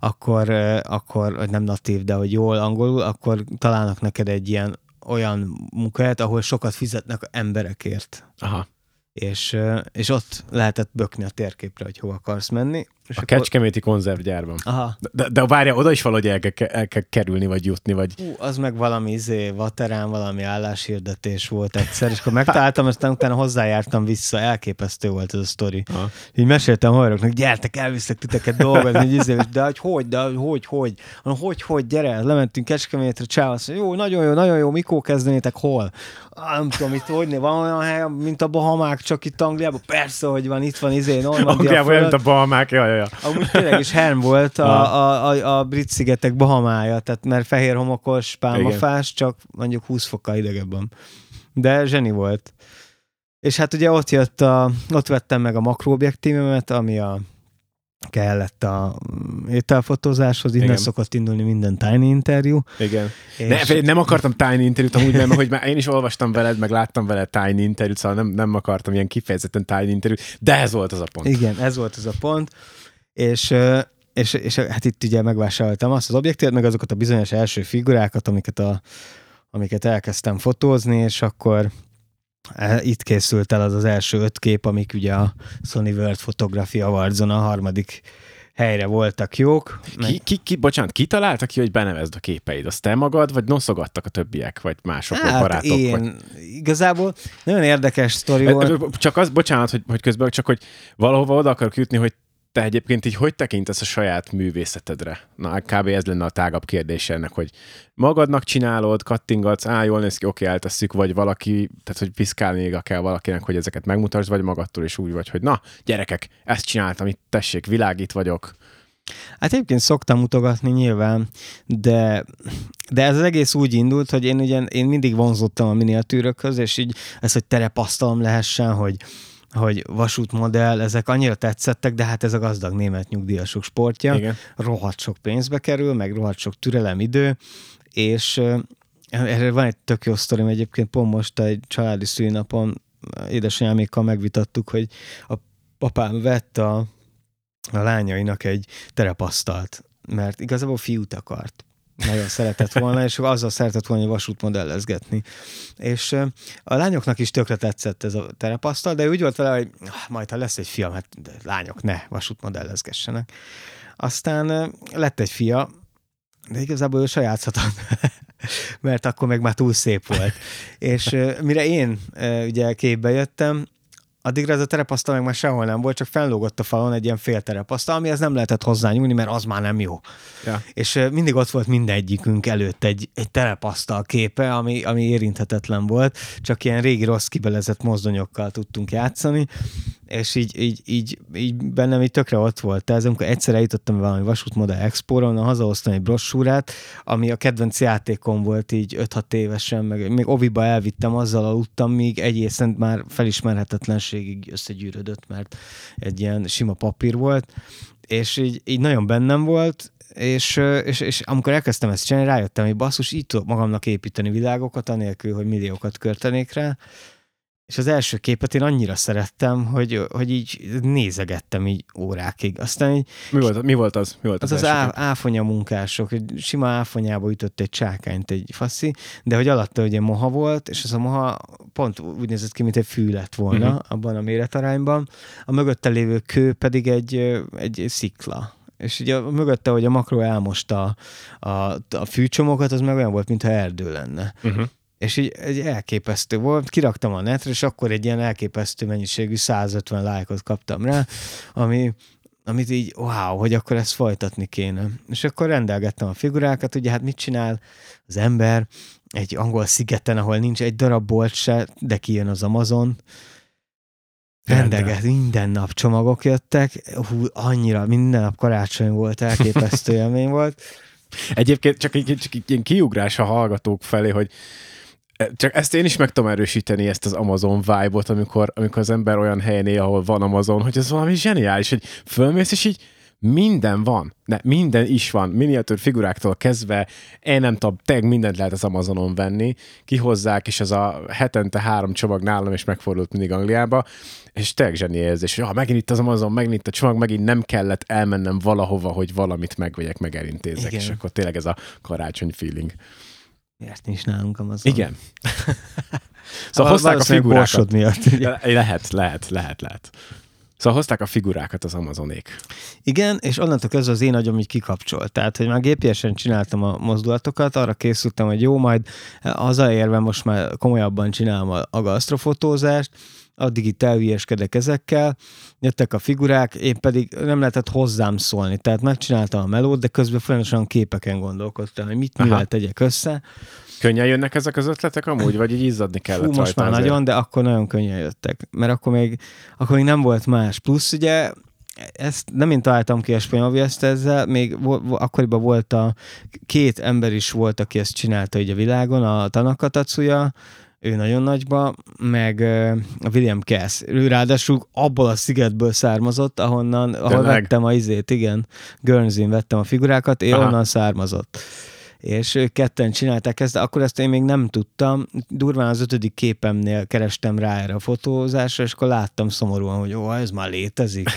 akkor, akkor vagy nem natív, de hogy jól angolul, akkor találnak neked egy ilyen olyan munkahelyet, ahol sokat fizetnek emberekért. Aha. És, és ott lehetett bökni a térképre, hogy hova akarsz menni. És a akkor... kecskeméti konzervgyárban. Aha. De, de várjál, oda is valahogy el kell, el kell kerülni, vagy jutni, vagy... Hú, az meg valami izé, vaterán, valami álláshirdetés volt egyszer, és akkor megtaláltam, aztán utána hozzájártam vissza, elképesztő volt ez a sztori. Aha. Így meséltem hajroknak, gyertek, elviszlek titeket dolgozni, így izé, de hogy, hogy, de hogy, hogy, hogy, hogy, gyere, lementünk Kecskemétre, csáv, azt mondja, jó, nagyon jó, nagyon jó, mikor kezdenétek, hol? Ah, nem tudom, itt hogy van olyan hely, mint a Bahamák, csak itt Angliában, persze, hogy van, itt van izé, Normandia föld. Ja, ja, ja. Amúgy tényleg is Herm volt a, a, a, a brit szigetek Bahamája, tehát mert fehér homokos, pálmafás, csak mondjuk húsz fokkal idegebben. De zseni volt. És hát ugye ott jött a, ott vettem meg a makroobjektívemet, ami a kellett a ételfotózáshoz, innen igen, szokott indulni minden tiny interjú. Igen. És... Ne, nem akartam tiny interjút, amúgy nem, hogy már én is olvastam veled, meg láttam veled tiny interjút, szóval nem, nem akartam ilyen kifejezetten tiny interjút, de ez volt az a pont. Igen, ez volt az a pont, és, és, és hát itt ugye megvásároltam azt az objektívet, meg azokat a bizonyos első figurákat, amiket, a, amiket elkezdtem fotózni, és akkor itt készült el az az első öt kép, amik ugye a Sony World Photography Awardson a harmadik helyre voltak jók. Ki, ki, ki, bocsánat, ki találta ki, hogy benevezd a képeid? Azt te magad, vagy noszogattak a többiek, vagy mások, hát, vagy barátok? Én vagy... igazából nagyon érdekes sztori volt. Csak az, bocsánat, hogy, hogy közben, csak hogy valahova oda akarok jutni, hogy te egyébként így hogy tekintesz a saját művészetedre? Na, kb. Ez lenne a tágabb kérdés ennek, hogy magadnak csinálod, kattingatsz, á, jól néz ki, oké, eltesszük, vagy valaki, tehát hogy piszkálnia kell valakinek, hogy ezeket megmutasd, vagy magadtól is úgy vagy, hogy na, gyerekek, ezt csináltam, itt tessék, világ, itt vagyok. Hát egyébként szoktam mutogatni nyilván, de, de ez az egész úgy indult, hogy én ugyan, én mindig vonzottam a miniatűrökhöz, és így ez, hogy terepasztalom lehessen, hogy hogy vasútmodell, ezek annyira tetszettek, de hát ez a gazdag német nyugdíjasok sportja. Igen. Rohadt sok pénzbe kerül, meg rohadt sok türelem, idő, és uh, erre van egy tök jó sztorim egyébként, pont most egy családi szülinapon édesanyámékkal megvitattuk, hogy a papám vett a, a lányainak egy terepasztalt, mert igazából fiút akart. Nagyon szeretett volna, és azzal szeretett volna, hogy vasút modellezgetni. És a lányoknak is tökre tetszett ez a terepasztal, de úgy volt vele, hogy majd, ha lesz egy fiam, hát lányok ne vasút modellezgessenek. Aztán lett egy fia, de igazából ő sajátszhatott, mert akkor meg már túl szép volt. És mire én ugye képbe jöttem, addigra ez a terepasztal meg már sehol nem volt, csak fennlógott a falon egy ilyen fél terepasztal, amihez nem lehetett hozzányúlni, mert az már nem jó. Ja. És mindig ott volt mindegyikünk előtt egy, egy terepasztal képe, ami, ami érinthetetlen volt, csak ilyen régi rossz kibelezett mozdonyokkal tudtunk játszani, és így, így, így, így bennem így tökre ott volt. Ez, amikor egyszer eljutottam valami vasútmodell expóra, onnan hazahoztam egy brossúrát, ami a kedvenc játékom volt így öt-hat évesen, meg még oviba elvittem, azzal aludtam, míg egészen már felismerhetetlenségig összegyűrödött, mert egy ilyen sima papír volt, és így, így nagyon bennem volt, és, és, és amikor elkezdtem ezt csinálni, rájöttem, hogy basszus, így tudok magamnak építeni világokat, anélkül, hogy milliókat költenék rá. És az első képet én annyira szerettem, hogy, hogy így nézegettem így órákig. Aztán így, mi, volt, mi volt az? Mi volt az az, az á, áfonya munkások. Sima áfonyába ütött egy csákányt egy faszi, de hogy alatta ugye moha volt, és az a moha pont úgy nézett ki, mint egy fű lett volna, uh-huh, abban a méretarányban. A mögötte lévő kő pedig egy, egy szikla. És ugye a, mögötte, hogy a makró elmosta a, a, a fűcsomokat, az meg olyan volt, mintha erdő lenne. Uh-huh. És így egy elképesztő volt, kiraktam a netre, és akkor egy ilyen elképesztő mennyiségű százötven lájkot kaptam rá, ami, amit így, wow, hogy akkor ezt folytatni kéne. És akkor rendelgettem a figurákat, ugye hát mit csinál az ember egy angol szigeten, ahol nincs egy darab bolt se, de kijön az Amazon. Rendelget, minden nap csomagok jöttek, hú, annyira, minden nap karácsony volt, elképesztő élmény volt. Egyébként csak egy, csak egy ilyen kiugrás a hallgatók felé, hogy csak ezt én is meg tudom erősíteni, ezt az Amazon vibe-ot, amikor, amikor az ember olyan helyen él, ahol van Amazon, hogy ez valami zseniális, hogy fölmész, és így minden van. Ne, minden is van. Miniatűr figuráktól kezdve, én nem tudom, teg mindent lehet az Amazonon venni, kihozzák, és az a hetente három csomag nálam, és megfordult mindig Angliába, és teg zseni érzés, hogy ah, megint itt az Amazon, megint itt a csomag, megint nem kellett elmennem valahova, hogy valamit megvegyek, megelintézzek, és akkor tényleg ez a karácsony feeling. Miért nincs nálunk Amazon? Igen. Szóval hozták a figurákat. Miatt, lehet, lehet, lehet, lehet. Szóval hozták a figurákat az Amazonék. Igen, és onnantól közben az én agyom így kikapcsolt. Tehát, hogy már gé pé esen csináltam a mozdulatokat, arra készültem, hogy jó, majd hazaérve most már komolyabban csinálom a gasztrofotózást, addig itt elhülyeskedek ezekkel, jöttek a figurák, én pedig nem lehetett hozzám szólni. Tehát megcsináltam a melót, de közben folyamatosan képeken gondolkodtam, hogy mit, mivel Aha. tegyek össze. Könnyen jönnek ezek az ötletek amúgy, vagy így izzadni kellett? Hú, most már azért. Nagyon, de akkor nagyon könnyen jöttek. Mert akkor még, akkor még nem volt más. Plusz ugye, ezt nem én találtam ki a spanyolviaszt ezzel, még akkoriban volt a, két ember is volt, aki ezt csinálta így a világon, a Tanaka Tacuja, ő nagyon nagyba, meg a William Cass. Ő ráadásul abból a szigetből származott, ahonnan, ahol Tényleg? vettem a izét, igen, Görnzin vettem a figurákat, én Aha. onnan származott. És ők ketten csinálták ezt, de akkor ezt én még nem tudtam. Durván az ötödik képemnél kerestem rá erre a fotózásra, és akkor láttam szomorúan, hogy ó, ez már létezik.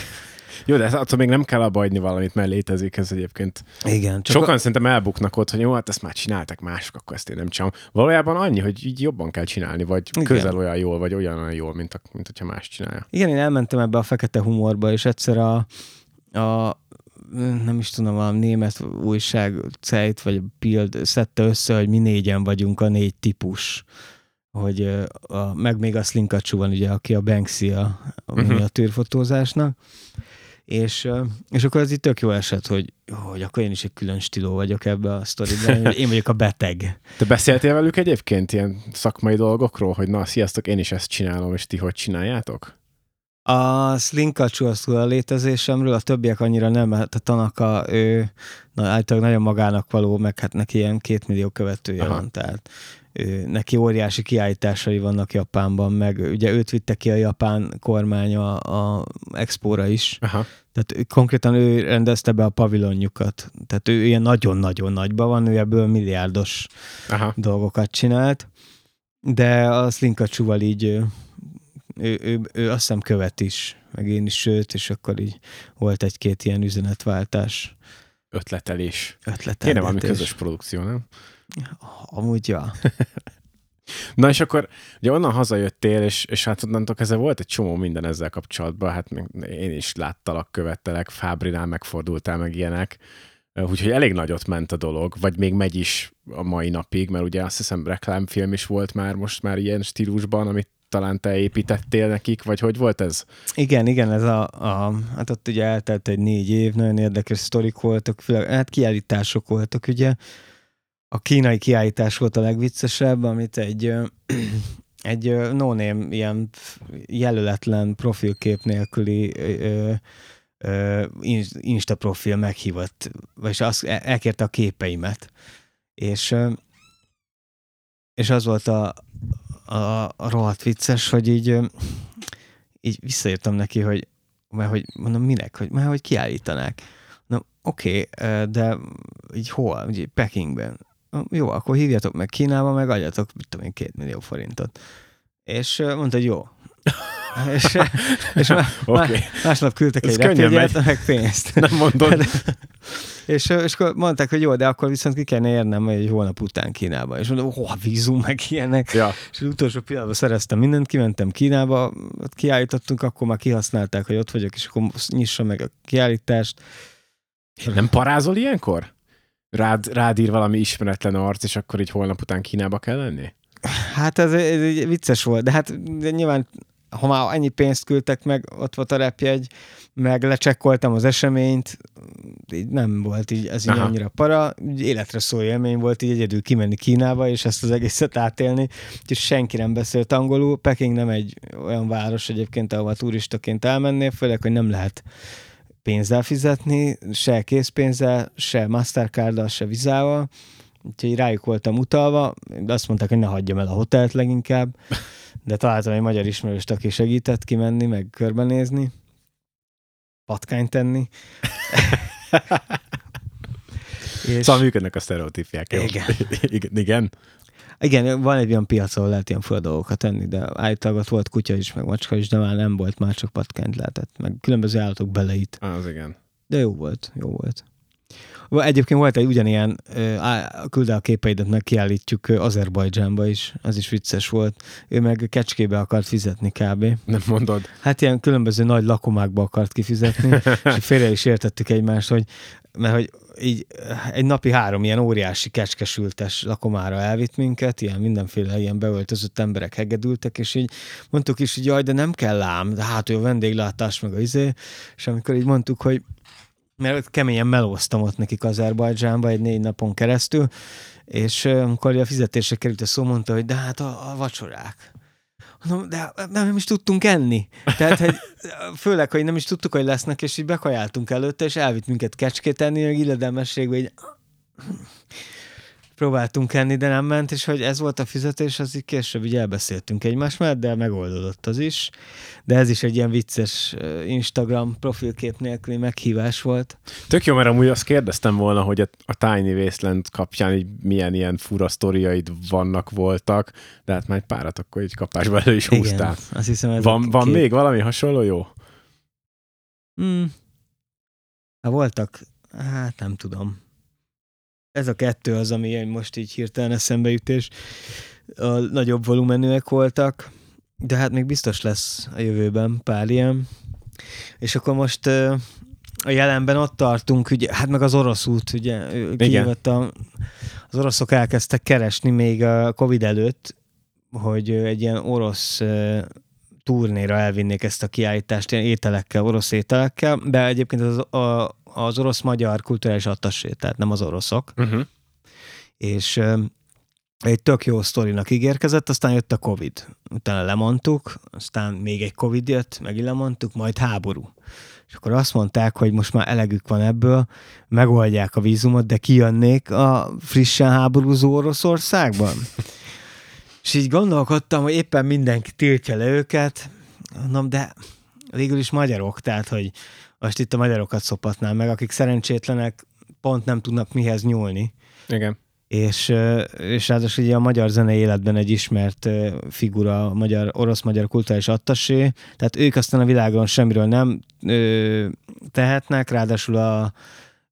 Jó, de attól még nem kell abba adni valamit, mert létezik ez egyébként. Igen. Csak Sokan a... szerintem elbuknak ott, hogy jó, hát ezt már csináltak mások, akkor ezt én nem csinálom. Valójában annyi, hogy így jobban kell csinálni, vagy Igen. közel olyan jól, vagy olyan, olyan jól, mint, a, mint hogyha más csinálja. Igen, én elmentem ebbe a fekete humorba, és egyszer a, a nem is tudom, valami német újság Zeit, vagy Bild szedte össze, hogy mi négyen vagyunk a négy típus. Hogy a, meg még a Slinkacsú van, ugye, aki a Banksy a, a miniatűrfotózásnak. És, és akkor az itt tök jó esett, hogy, hogy akkor én is egy külön stíló vagyok ebbe a sztoriban, én vagyok a beteg. Te beszéltél velük egyébként ilyen szakmai dolgokról, hogy na, sziasztok, én is ezt csinálom, és ti hogy csináljátok? A Slinkacsú az a létezésemről, a többiek annyira nem, hát a Tanaka, ő na, általában nagyon magának való, meg hát neki ilyen két millió követője Aha. van, tehát ő, neki óriási kiállításai vannak Japánban, meg ugye őt vitte ki a japán kormánya a Expóra is, Aha. tehát konkrétan ő rendezte be a pavilonjukat, tehát ő ilyen nagyon-nagyon nagyban van, ő ebből milliárdos Aha. dolgokat csinált, de a Slinkacsúval így Ő, ő, ő azt hiszem követ is, meg én is őt, és akkor így volt egy-két ilyen üzenetváltás. Ötletelés. Ötletelés. Én nem valami közös produkció, nem? Amúgy, ja. Na és akkor ugye onnan hazajöttél, és, és hát onnantól kezdve volt egy csomó minden ezzel kapcsolatban, hát én is láttalak, követtelek, Fábrinál megfordultál, meg ilyenek. Úgyhogy elég nagyot ment a dolog, vagy még megy is a mai napig, mert ugye azt hiszem reklámfilm is volt már most már ilyen stílusban, amit talán te építettél nekik, vagy hogy volt ez? Igen, igen, ez a, a hát ott ugye eltelt egy négy év, nagyon érdekes sztorik voltak, hát kiállítások voltak, ugye. A kínai kiállítás volt a legviccesebb, amit egy, egy no-name, ilyen jelöletlen profilkép nélküli ö, ö, Insta profil meghívott, vagyis azt elkérte a képeimet. És, és az volt a A, a rohadt vicces, hogy így, így visszaírtam neki, hogy, mert hogy mondom, minek, hogy, mert hogy kiállítanák. Mondom, oké, okay, de így hol? Ugye Pekingben. Jó, akkor hívjatok meg Kínába, meg adjatok, mit tudom én, két millió forintot. És mondta, hogy jó. És, és már, okay. másnap küldtek egy repjegyet, meg pénzt. Nem mondod. és, és akkor mondták, hogy jó, de akkor viszont ki kellene érnem egy holnap után Kínába. És mondom, hova vízum, meg ilyenek. Ja. És az utolsó pillanatban szereztem mindent, kimentem Kínába, kiállítottunk, akkor már kihasználták, hogy ott vagyok, és akkor nyissa meg a kiállítást. Nem parázol ilyenkor? Rád, rád ír valami ismeretlen arc, és akkor így holnap után Kínába kell lenni? Hát ez, ez vicces volt, de hát de nyilván ha már ennyi pénzt küldtek meg, ott volt a repjegy, meg lecsekkoltam az eseményt, így nem volt így, ez így annyira para, így életre szóló élmény volt így egyedül kimenni Kínába, és ezt az egészet átélni, úgyhogy senki nem beszélt angolul. Peking nem egy olyan város egyébként, ahova turistaként elmennél, főleg, hogy nem lehet pénzzel fizetni, se készpénzzel, se Mastercarddal, se Visával, úgyhogy rájuk voltam utalva, de azt mondták, hogy ne hagyjam el a hotelt leginkább, de találtam egy magyar ismerőst, aki segített kimenni, meg körbenézni, patkányt tenni. És... Szóval működnek a sztereotípiák. Igen. Igen. Igen, van egy olyan piac, ahol lehet ilyen fura dolgokat tenni, de állítólag ott volt kutya is, meg macska is, de már nem volt, már csak patkányt lehetett, meg különböző állatok beleit. Az igen. De jó volt, jó volt. Egyébként volt egy ugyanilyen, küld el a képeidet, meg kiállítjuk Azerbajdzsánba is, az is vicces volt. Ő meg kecskébe akart fizetni kb. Nem mondod. Hát ilyen különböző nagy lakomákba akart kifizetni, és félre is értettük egymást, hogy, mert hogy így egy napi három ilyen óriási kecskesültes lakomára elvitt minket, ilyen mindenféle ilyen beöltözött emberek hegedültek, és így mondtuk is, hogy jaj, de nem kell ám, de hát ő a vendéglátás meg a izé, és amikor így mondtuk, hogy mert keményen melóztam ott nekik Azerbajdzsánba egy négy napon keresztül, és amikor a fizetésre került a szó, mondta, hogy de hát a, a vacsorák. Mondom, de nem is tudtunk enni. Tehát, hogy főleg, hogy nem is tudtuk, hogy lesznek, és így bekajáltunk előtte, és elvitt minket kecskét enni, meg illedelmességbe így próbáltunk enni, de nem ment, és hogy ez volt a fizetés, az így később így elbeszéltünk egymás mellett, de megoldódott az is. De ez is egy ilyen vicces Instagram profilkép nélküli meghívás volt. Tök jó, mert amúgy azt kérdeztem volna, hogy a Tiny Wasteland kapcsán így milyen ilyen fura sztoriaid vannak, voltak, de hát már egy párat akkor így kapásba elő is húztál. Igen, van van kép... még valami hasonló jó? Hmm. Ha voltak? Hát nem tudom. Ez a kettő az, ami most így hirtelen eszembe jut, és a nagyobb volumenűek voltak, de hát még biztos lesz a jövőben pár ilyen. És akkor most a jelenben ott tartunk, ugye, hát meg az orosz út, ugye, kijött a, az oroszok elkezdtek keresni még a Covid előtt, hogy egy ilyen orosz turnéra elvinnék ezt a kiállítást, ilyen ételekkel, orosz ételekkel, de egyébként az a az orosz-magyar kulturális attassé, tehát nem az oroszok. Uh-huh. És um, egy tök jó sztorinak ígérkezett, aztán jött a Covid. Utána lemondtuk, aztán még egy Covid jött, megint lemondtuk, majd háború. És akkor azt mondták, hogy most már elegük van ebből, megoldják a vízumot, de kijönnék a frissen háborúzó Oroszországban. És így gondolkodtam, hogy éppen mindenki tiltja le őket, mondom, de végül is magyarok, tehát, hogy most itt a magyarokat szopatnám meg, akik szerencsétlenek, pont nem tudnak mihez nyúlni. Igen. És, és ráadásul ugye a magyar zenei életben egy ismert figura, a magyar, orosz-magyar kulturális attassé, tehát ők aztán a világon semmiről nem ö, tehetnek, ráadásul a,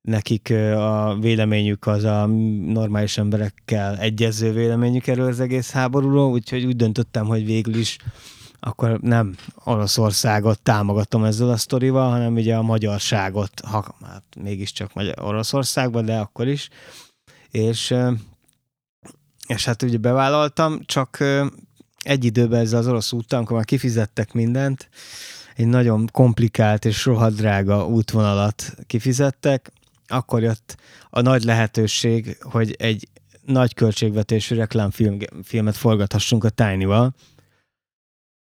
nekik a véleményük az a normális emberekkel egyező véleményük erről az egész háborúról, úgyhogy úgy döntöttem, hogy végül is akkor nem Oroszországot támogatom ezzel a sztorival, hanem ugye a magyarságot, ha hát mégiscsak Magyar- Oroszországban, de akkor is. És, és hát ugye bevállaltam, csak egy időben ezzel az orosz úttal, amikor már kifizettek mindent, egy nagyon komplikált és rohadt drága útvonalat kifizettek, akkor jött a nagy lehetőség, hogy egy nagy költségvetésű reklámfilmet forgathassunk a Tiny-val,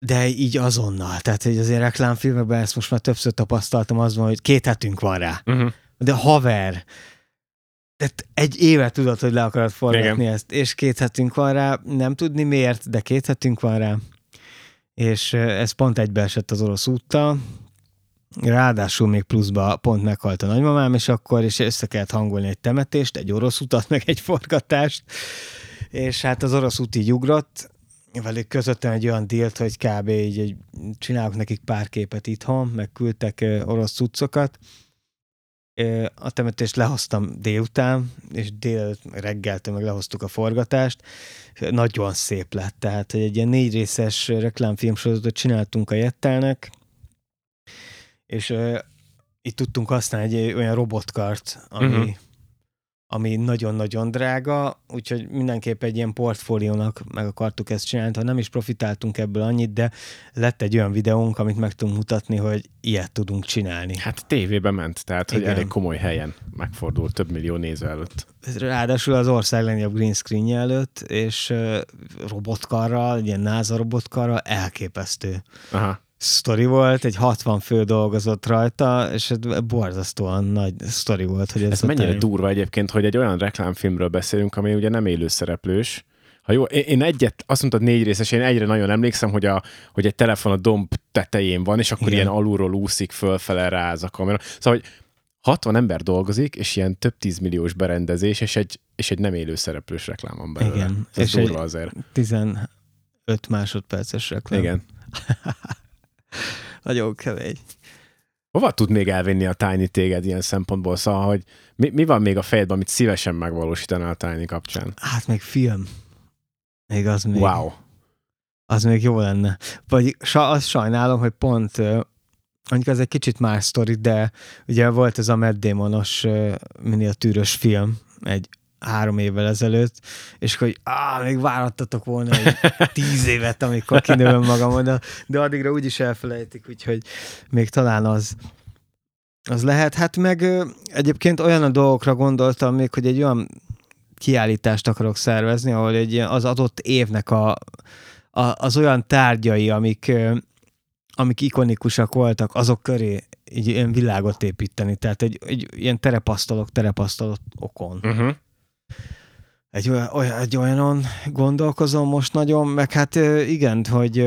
de így azonnal. Tehát hogy azért reklámfilmekben ezt most már többször tapasztaltam, az van, hogy két hetünk van rá. Uh-huh. De haver, tehát egy éve tudod, hogy le akarod forgatni igen. ezt, és két hetünk van rá, nem tudni miért, de két hetünk van rá. És ez pont egybeesett az orosz úttal. Ráadásul még pluszba pont meghalt a nagymamám, és akkor is össze kellett hangolni egy temetést, egy orosz utat, meg egy forgatást. És hát az orosz út így ugrott, velük közöttem egy olyan dílt, hogy kb. Így, így csinálok nekik pár képet itthon, meg küldtek orosz cuccokat. A temetést lehoztam délután, és délelőtt reggeltől meg lehoztuk a forgatást. Nagyon szép lett, tehát egy ilyen négy részes reklámfilmsorozatot csináltunk a Jettelnek, és itt tudtunk használni egy olyan robotkart, ami... Uh-huh. ami nagyon-nagyon drága, úgyhogy mindenképp egy ilyen portfóliónak meg akartuk ezt csinálni, ha nem is profitáltunk ebből annyit, de lett egy olyan videónk, amit meg tudunk mutatni, hogy ilyet tudunk csinálni. Hát tévébe ment, tehát hogy elég komoly helyen megfordult, több millió néző előtt. Ráadásul az ország legnagyobb green screenje előtt, és robotkarral, ilyen NASA robotkarral, elképesztő. Aha. Sztori volt, egy hatvan fő dolgozott rajta, és borzasztóan nagy sztori volt. Hogy ez ez mennyire tán... durva egyébként, hogy egy olyan reklámfilmről beszélünk, ami ugye nem élőszereplős. Ha jó, én egyet, azt mondtad négy részes, én egyre nagyon emlékszem, hogy, a, hogy egy telefon a domb tetején van, és akkor igen, ilyen alulról úszik fölfele rá az a kamera. Szóval, hogy hatvan ember dolgozik, és ilyen több tízmilliós berendezés, és egy, és egy nem élőszereplős reklám van belőle. Igen. Ez és durva azért. tizenöt másodperces reklám. Igen. Nagyon kemény. Hova tud még elvinni a Tiny téged ilyen szempontból? Szóval, hogy mi, mi van még a fejedben, amit szívesen megvalósítanál a Tiny kapcsán? Hát még film. Még az még. Wow. Az még jó lenne. Vagy azt sajnálom, hogy pont, mondjuk ez egy kicsit más sztori, de ugye volt ez a Mad Demonos miniatűrös film, egy három évvel ezelőtt, és akkor, hogy áh, még várattatok volna egy tíz évet, amikor kinövöm magam, de, de addigra úgyis elfelejtik, úgyhogy még talán az, az lehet. Hát meg egyébként olyan a dolgokra gondoltam még, hogy egy olyan kiállítást akarok szervezni, ahol egy, az adott évnek a, a, az olyan tárgyai, amik, amik ikonikusak voltak, azok köré egy ilyen világot építeni. Tehát egy, egy ilyen terepasztalok, terepasztalok okon. Uh-huh. Egy, olyan, egy olyanon gondolkozom most nagyon, meg hát igen, hogy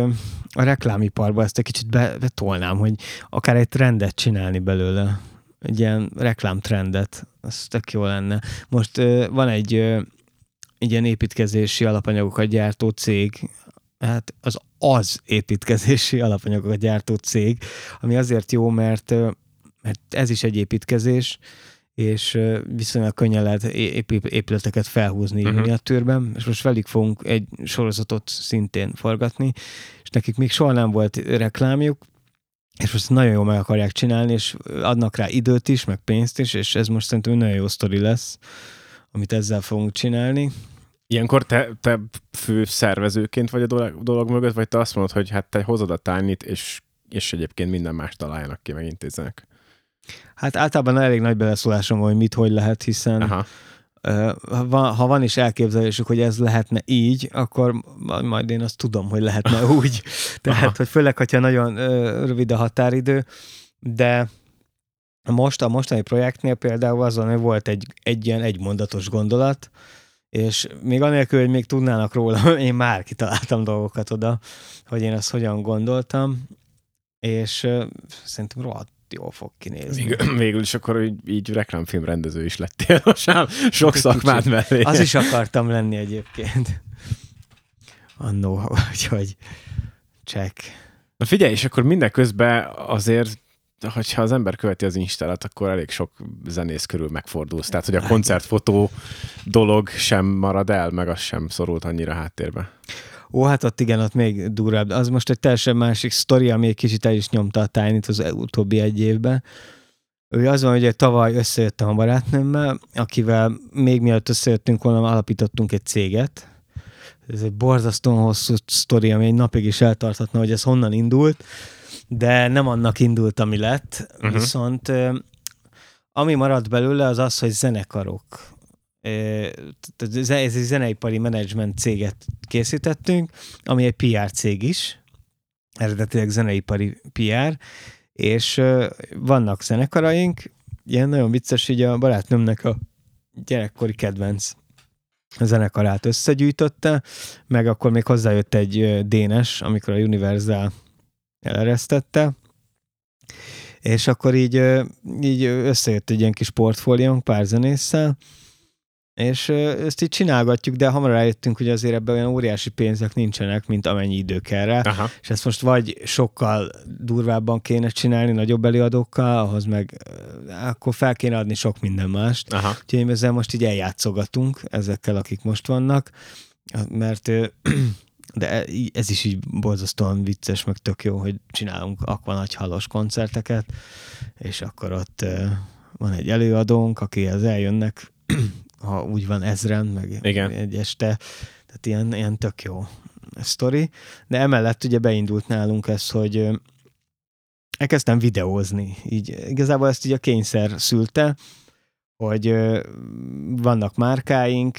a reklámiparban ezt egy kicsit betolnám, hogy akár egy trendet csinálni belőle, egy ilyen reklámtrendet, az tök jó lenne. Most van egy, egy ilyen építkezési alapanyagokat gyártó cég, hát az az építkezési alapanyagokat gyártó cég, ami azért jó, mert, mert ez is egy építkezés, és viszonylag könnyen lehet épületeket felhúzni uh-huh. miniatűrben, és most velük fogunk egy sorozatot szintén forgatni, és nekik még soha nem volt reklámjuk, és most nagyon jól meg akarják csinálni, és adnak rá időt is, meg pénzt is, és ez most szerintem nagyon jó sztori lesz, amit ezzel fogunk csinálni. Ilyenkor te, te fő szervezőként vagy a dolog, dolog mögött, vagy te azt mondod, hogy hát te hozod a Tiny-t, és, és egyébként minden más találjanak ki, meg intézzenek? Hát általában elég nagy beleszólásom van, hogy mit, hogy lehet, hiszen Aha. ha van is elképzelésük, hogy ez lehetne így, akkor majd én azt tudom, hogy lehetne úgy. Tehát, Aha. hogy főleg, hogyha nagyon rövid a határidő, de most a mostani projektnél például azon, hogy volt egy, egy ilyen egymondatos gondolat, és még anélkül, hogy még tudnának róla, én már kitaláltam dolgokat oda, hogy én azt hogyan gondoltam, és szerintem rohadt jól fog kinézni. Vég, végül is akkor így, így reklámfilm rendező is lettél, sem sok szakmád mellé. Az is akartam lenni egyébként. Annó, hogy, hogy check. Na figyelj, és akkor mindeközben azért, hogyha az ember követi az Instát, akkor elég sok zenész körül megfordulsz. Tehát, hogy a koncertfotó dolog sem marad el, meg az sem szorult annyira háttérbe. Ó, hát ott igen, ott még durvább. Az most egy teljesen másik sztori, ami egy kicsit el is nyomta a Tiny-t az utóbbi egy évben. Ő az van, hogy tavaly összejöttem a barátnőmmel, akivel még mielőtt összejöttünk volna, alapítottunk egy céget. Ez egy borzasztóan hosszú sztori, ami egy napig is eltarthatna, hogy ez honnan indult, de nem annak indult, ami lett. Uh-huh. Viszont ami maradt belőle, az az, hogy zenekarok. Ez egy zeneipari menedzsment céget készítettünk, ami egy pé er cég is, eredetileg zeneipari pé er, és vannak zenekaraink, ilyen nagyon vicces, így a barátnőmnek a gyerekkori kedvenc zenekarát összegyűjtötte, meg akkor még hozzájött egy Dénes, amikor a Universal eleresztette, és akkor így, így összejött egy ilyen kis portfóliónk pár zenésszel, és ezt így csinálgatjuk, de hamar rájöttünk, hogy azért ebben olyan óriási pénzek nincsenek, mint amennyi idő kell rá. Aha. És ezt most vagy sokkal durvábban kéne csinálni, nagyobb előadókkal, ahhoz meg akkor fel kéne adni sok minden mást. Aha. Úgyhogy ezzel most így eljátszogatunk ezekkel, akik most vannak, mert de ez is így borzasztóan vicces, meg tök jó, hogy csinálunk akva nagy halos koncerteket, és akkor ott van egy előadónk, akihez eljönnek ha úgy van ezren, meg igen. Egy este, tehát ilyen, ilyen tök jó sztori. De emellett ugye beindult nálunk ez, hogy elkezdtem videózni. Így, igazából ezt így a kényszer szülte, hogy vannak márkáink,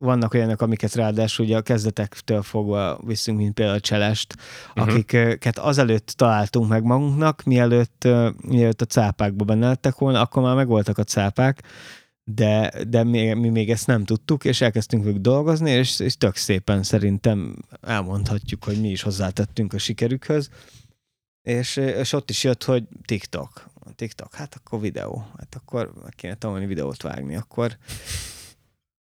vannak olyanok, amiket ráadásul ugye a kezdetektől fogva viszünk, mint például a Cselest, uh-huh. akiket azelőtt találtunk meg magunknak, mielőtt, mielőtt a cápákba benneltek volna, akkor már megvoltak a cápák, de, de mi, mi még ezt nem tudtuk, és elkezdtünk velük dolgozni, és, és tök szépen szerintem elmondhatjuk, hogy mi is hozzátettünk a sikerükhöz, és, és ott is jött, hogy TikTok. TikTok, hát akkor videó. Hát akkor kéne tanulni videót vágni, akkor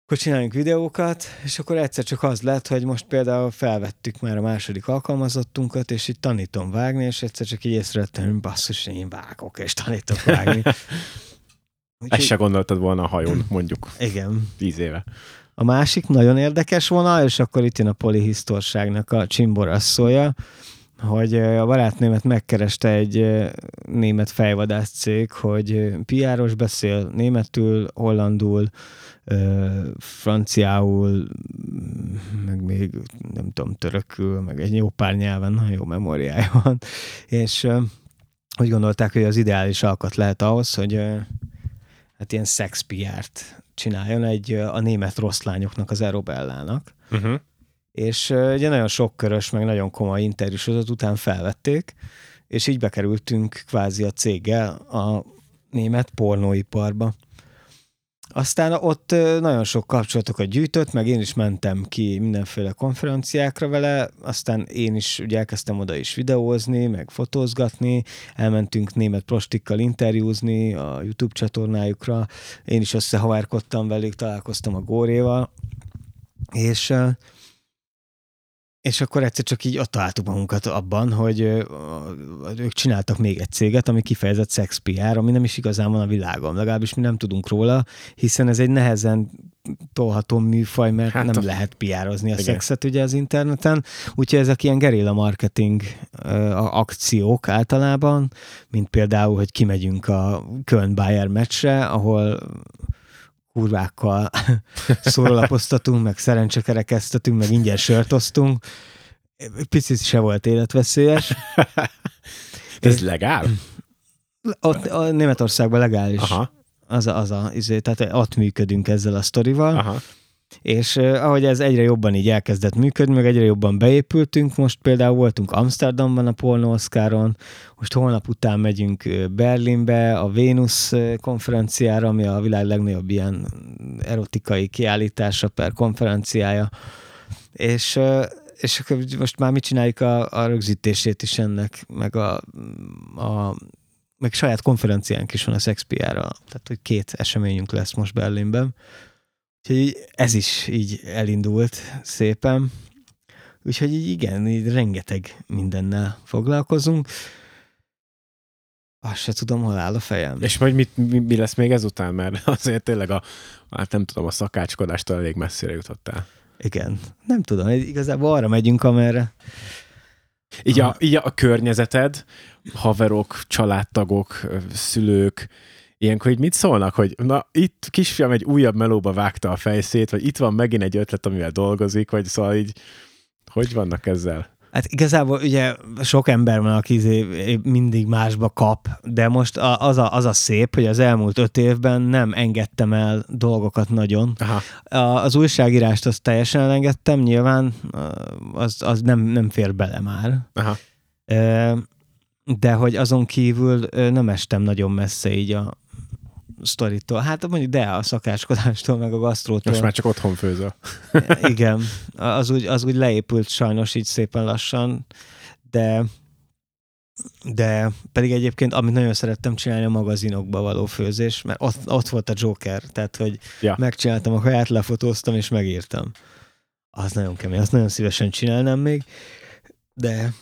akkor csináljunk videókat, és akkor egyszer csak az lett, hogy most például felvettük már a második alkalmazottunkat, és így tanítom vágni, és egyszer csak így észrevettem, hogy basszus, én vágok, és tanítok vágni. Úgyhogy... Ezt se gondoltad volna a hajón, mondjuk. Igen. Tíz éve. A másik nagyon érdekes vonal, és akkor itt jön a polihisztorságnak a csimborasszója, hogy a barátnőmet megkereste egy német fejvadász cég, hogy pé er-os beszél németül, hollandul, franciául, meg még nem tudom, törökül, meg egy jó pár nyelven, nagyon jó memóriája van, és úgy gondolták, hogy az ideális alkat lehet ahhoz, hogy hát ilyen szex pé er-t csináljon egy a német rosszlányoknak, az Erobellának. Uh-huh. És ugye nagyon sokkörös, meg nagyon komoly interjúsozat után felvették, és így bekerültünk kvázi a céggel a német pornóiparba. Aztán ott nagyon sok kapcsolatokat gyűjtött, meg én is mentem ki mindenféle konferenciákra vele, aztán én is ugye elkezdtem oda is videózni, meg fotózgatni, elmentünk német prostikkal interjúzni a YouTube csatornájukra, én is összehavárkodtam velük, találkoztam a Góréval, és... És akkor egyszer csak így ott találtuk magunkat abban, hogy ők csináltak még egy céget, ami kifejezett szex pé er, ami nem is igazán van a világon. Legalábbis mi nem tudunk róla, hiszen ez egy nehezen tolható műfaj, mert hát nem a... lehet pé er-ozni a szexet ugye az interneten. Úgyhogy ezek ilyen gerilla marketing akciók általában, mint például, hogy kimegyünk a Köln-Bayern meccsre, ahol... kurvákkal szórólapoztatunk, meg szerencsekerekeztetünk, meg ingyen sört osztunk. Picit se volt életveszélyes. Ez legál? Ott, a Németországban legális. Aha. Az a, az a, tehát ott működünk ezzel a sztorival. Aha. És ahogy ez egyre jobban így elkezdett működni, meg egyre jobban beépültünk, most például voltunk Amsterdamban a Pornóoszkáron, most holnap után megyünk Berlinbe, a Vénusz konferenciára, ami a világ legnagyobb ilyen erotikai kiállítása per konferenciája, és, és akkor most már mit csináljuk a, a rögzítését is ennek, meg a, a meg saját konferenciánk is van a Sexpiára, tehát hogy két eseményünk lesz most Berlinben. Úgyhogy ez is így elindult szépen. Úgyhogy így igen, így rengeteg mindennel foglalkozunk. Azt se tudom, hol áll a fejem. És majd mit, mi, mi lesz még ezután? Mert azért tényleg a, hát nem tudom, a szakácskodástól elég messzire jutottál. Igen, nem tudom, igazából arra megyünk, amerre. Így a, így a környezeted, haverok, családtagok, szülők, ilyenkor így mit szólnak, hogy na itt kisfiam egy újabb melóba vágta a fejszét, vagy itt van megint egy ötlet, amivel dolgozik, vagy szóval így, hogy vannak ezzel? Hát igazából ugye sok ember van, aki mindig másba kap, de most az a, az a szép, hogy az elmúlt öt évben nem engedtem el dolgokat nagyon. Aha. Az újságírást azt teljesen elengedtem, nyilván az, az nem, nem fér bele már. Aha. De hogy azon kívül nem estem nagyon messze így a sztoritól. Hát mondjuk, de a szakácskodástól, meg a gasztrótól. Most már csak otthon főzöl. Igen. Az úgy, az úgy leépült sajnos így szépen lassan, de, de pedig egyébként, amit nagyon szerettem csinálni, a magazinokba való főzés, mert ott, ott volt a Joker, tehát hogy ja. megcsináltam a kaját, lefotóztam és megírtam. Az nagyon kemény, azt nagyon szívesen csinálnám még, de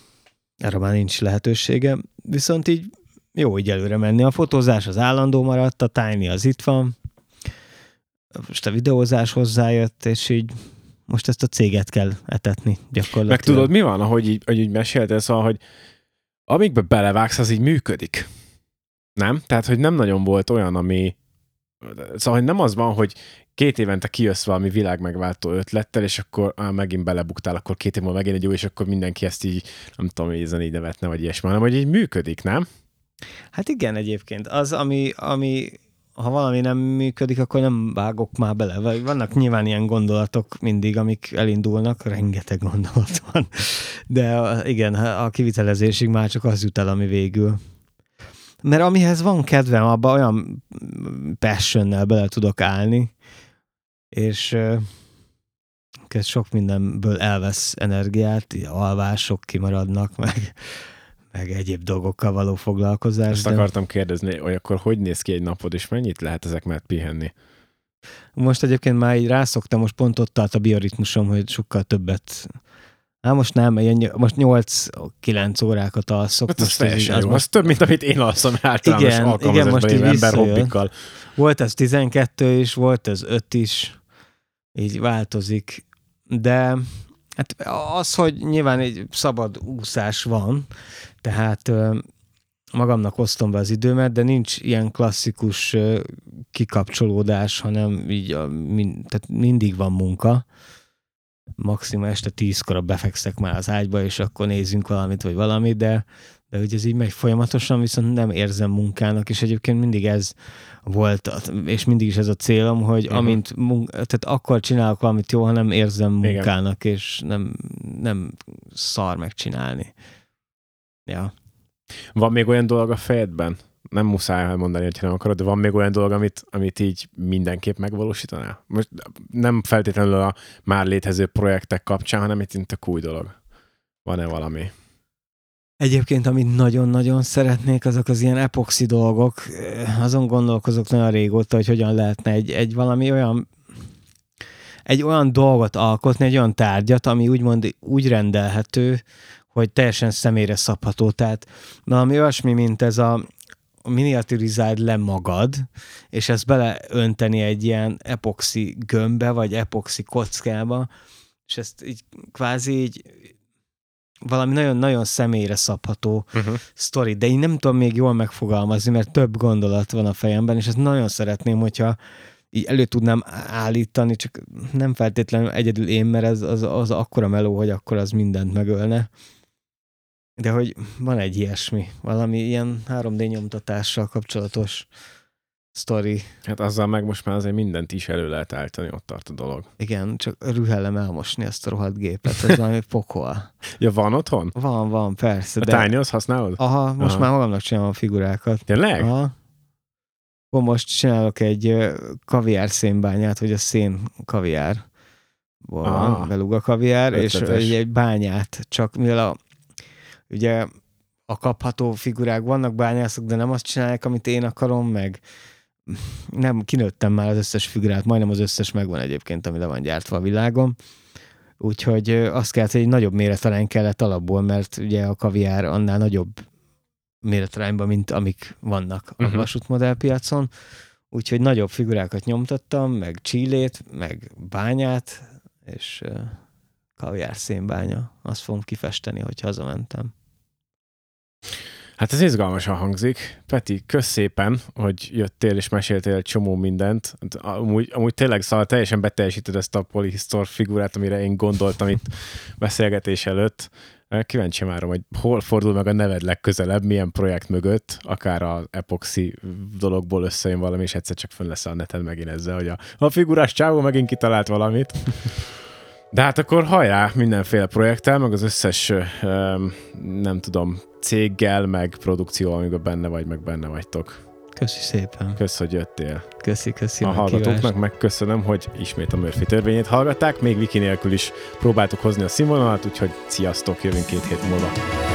erre már nincs lehetősége. Viszont így jó így előre menni. A fotózás az állandó maradt, a Tiny az itt van, most a videózás hozzájött, és így most ezt a céget kell etetni gyakorlatilag. Meg tudod, mi van, ahogy így, ahogy így meséltél, szóval, hogy amikbe belevágsz, az így működik. Nem? Tehát, hogy nem nagyon volt olyan, ami... Szóval, hogy nem az van, hogy két évente kijössz valami világmegváltó ötlettel, és akkor á, megint belebuktál, akkor két év múlva megint egy új, és akkor mindenki ezt így, nem tudom, hogy ezen így nevetne, vagy ilyesmi, hanem hogy így működik, nem? Hát igen, egyébként. Az, ami, ami ha valami nem működik, akkor nem vágok már bele. Vannak nyilván ilyen gondolatok mindig, amik elindulnak, rengeteg gondolat van. De igen, a kivitelezésig már csak az jut el, ami végül. Mert amihez van kedvem, abban olyan passionnel bele tudok állni, és ez sok mindenből elvesz energiát, alvások kimaradnak, meg, meg egyéb dolgokkal való foglalkozás. Ezt de... akartam kérdezni, hogy akkor hogy néz ki egy napod, és mennyit lehet ezek mellett pihenni? Most egyébként már így rászoktam, most pont ott állt a bioritmusom, hogy sokkal többet... Hát most nem, most nyolc-kilenc órákat alszok. Hát most az, az most... több, mint amit én alszom általános alkalmazásban élő ember hobbikkal. Volt ez tizenkettő is, volt ez öt is, így változik. De hát az, hogy nyilván egy szabad úszás van, tehát magamnak osztom be az időmet, de nincs ilyen klasszikus kikapcsolódás, hanem így tehát mindig van munka. Maximum este tízkor befekszek már az ágyba, és akkor nézzünk valamit, vagy valamit, de, de ugye ez így megy folyamatosan, viszont nem érzem munkának, és egyébként mindig ez volt, és mindig is ez a célom, hogy igen. amint munka, tehát akkor csinálok valamit jó, ha nem érzem munkának, igen. és nem, nem szar megcsinálni. Ja. Van még olyan dolog a fejedben? Nem muszáj elmondani, hogyha nem akarod, de van még olyan dolog, amit, amit így mindenképp megvalósítanál? Most nem feltétlenül a már létező projektek kapcsán, hanem itt mint a új dolog. Van-e valami? Egyébként, amit nagyon-nagyon szeretnék, azok az ilyen epoxi dolgok. Azon gondolkozok nagyon régóta, hogy hogyan lehetne egy, egy valami olyan egy olyan dolgot alkotni, egy olyan tárgyat, ami úgymond úgy rendelhető, hogy teljesen személyre szabható. Tehát valami olyasmi, mint ez a miniaturizáld le magad, és ezt beleönteni egy ilyen epoxi gömbbe, vagy epoxi kockába, és ezt így kvázi így valami nagyon-nagyon személyre szabható uh-huh. sztori, de én nem tudom még jól megfogalmazni, mert több gondolat van a fejemben, és ezt nagyon szeretném, hogyha így elő tudnám állítani, csak nem feltétlenül egyedül én, mert ez az, az akkora meló, hogy akkor az mindent megölne. De hogy van egy ilyesmi, valami ilyen három dé nyomtatással kapcsolatos sztori. Hát azzal meg most már azért mindent is elő lehet állítani, ott tart a dolog. Igen, csak rühellem elmosni ezt a rohadt gépet, ez valami pokol. Ja, van otthon? Van, van, persze. A de... Tiny-hoz használod? Aha, most Aha. már magamnak csinálom a figurákat. Tényleg? Aha. Most csinálok egy kaviár szénbányát, hogy a szén kaviár. Van, belúg a kaviár, ötletes. És egy bányát, csak mivel a ugye a kapható figurák vannak, bányászok, de nem azt csinálják, amit én akarom, meg nem, kinőttem már az összes figurát, majdnem az összes megvan egyébként, ami le van gyártva a világon. Úgyhogy azt kellett, hogy egy nagyobb méretarán kellett alapból, mert ugye a kaviár annál nagyobb méretarányban, mint amik vannak a uh-huh. vasútmodellpiacon. Úgyhogy nagyobb figurákat nyomtattam, meg csillét, meg bányát, és... kaviár szénbánya. Azt fogom kifesteni, hogy hazamentem. Hát ez izgalmasan hangzik. Peti, kösz szépen, hogy jöttél és meséltél egy csomó mindent. Amúgy, amúgy tényleg szóval teljesen beteljesíted ezt a polihisztor figurát, amire én gondoltam itt beszélgetés előtt. Kíváncsi várom, hogy hol fordul meg a neved legközelebb, milyen projekt mögött, akár az epoxi dologból összejön valami, és egyszer csak fönn lesz a neten megint ezzel, hogy a, a figurás csávó megint kitalált valamit. De hát akkor hajrá mindenféle projekttel, meg az összes, nem tudom, céggel, meg produkcióval, amiben benne vagy, meg benne vagytok. Köszi szépen. Kösz, hogy jöttél. Köszi, köszi. A hallgatóknak megköszönöm, hogy ismét a Murphy törvényét hallgatták, még Viki nélkül is próbáltuk hozni a színvonalat, úgyhogy sziasztok, jövünk két hét múlva.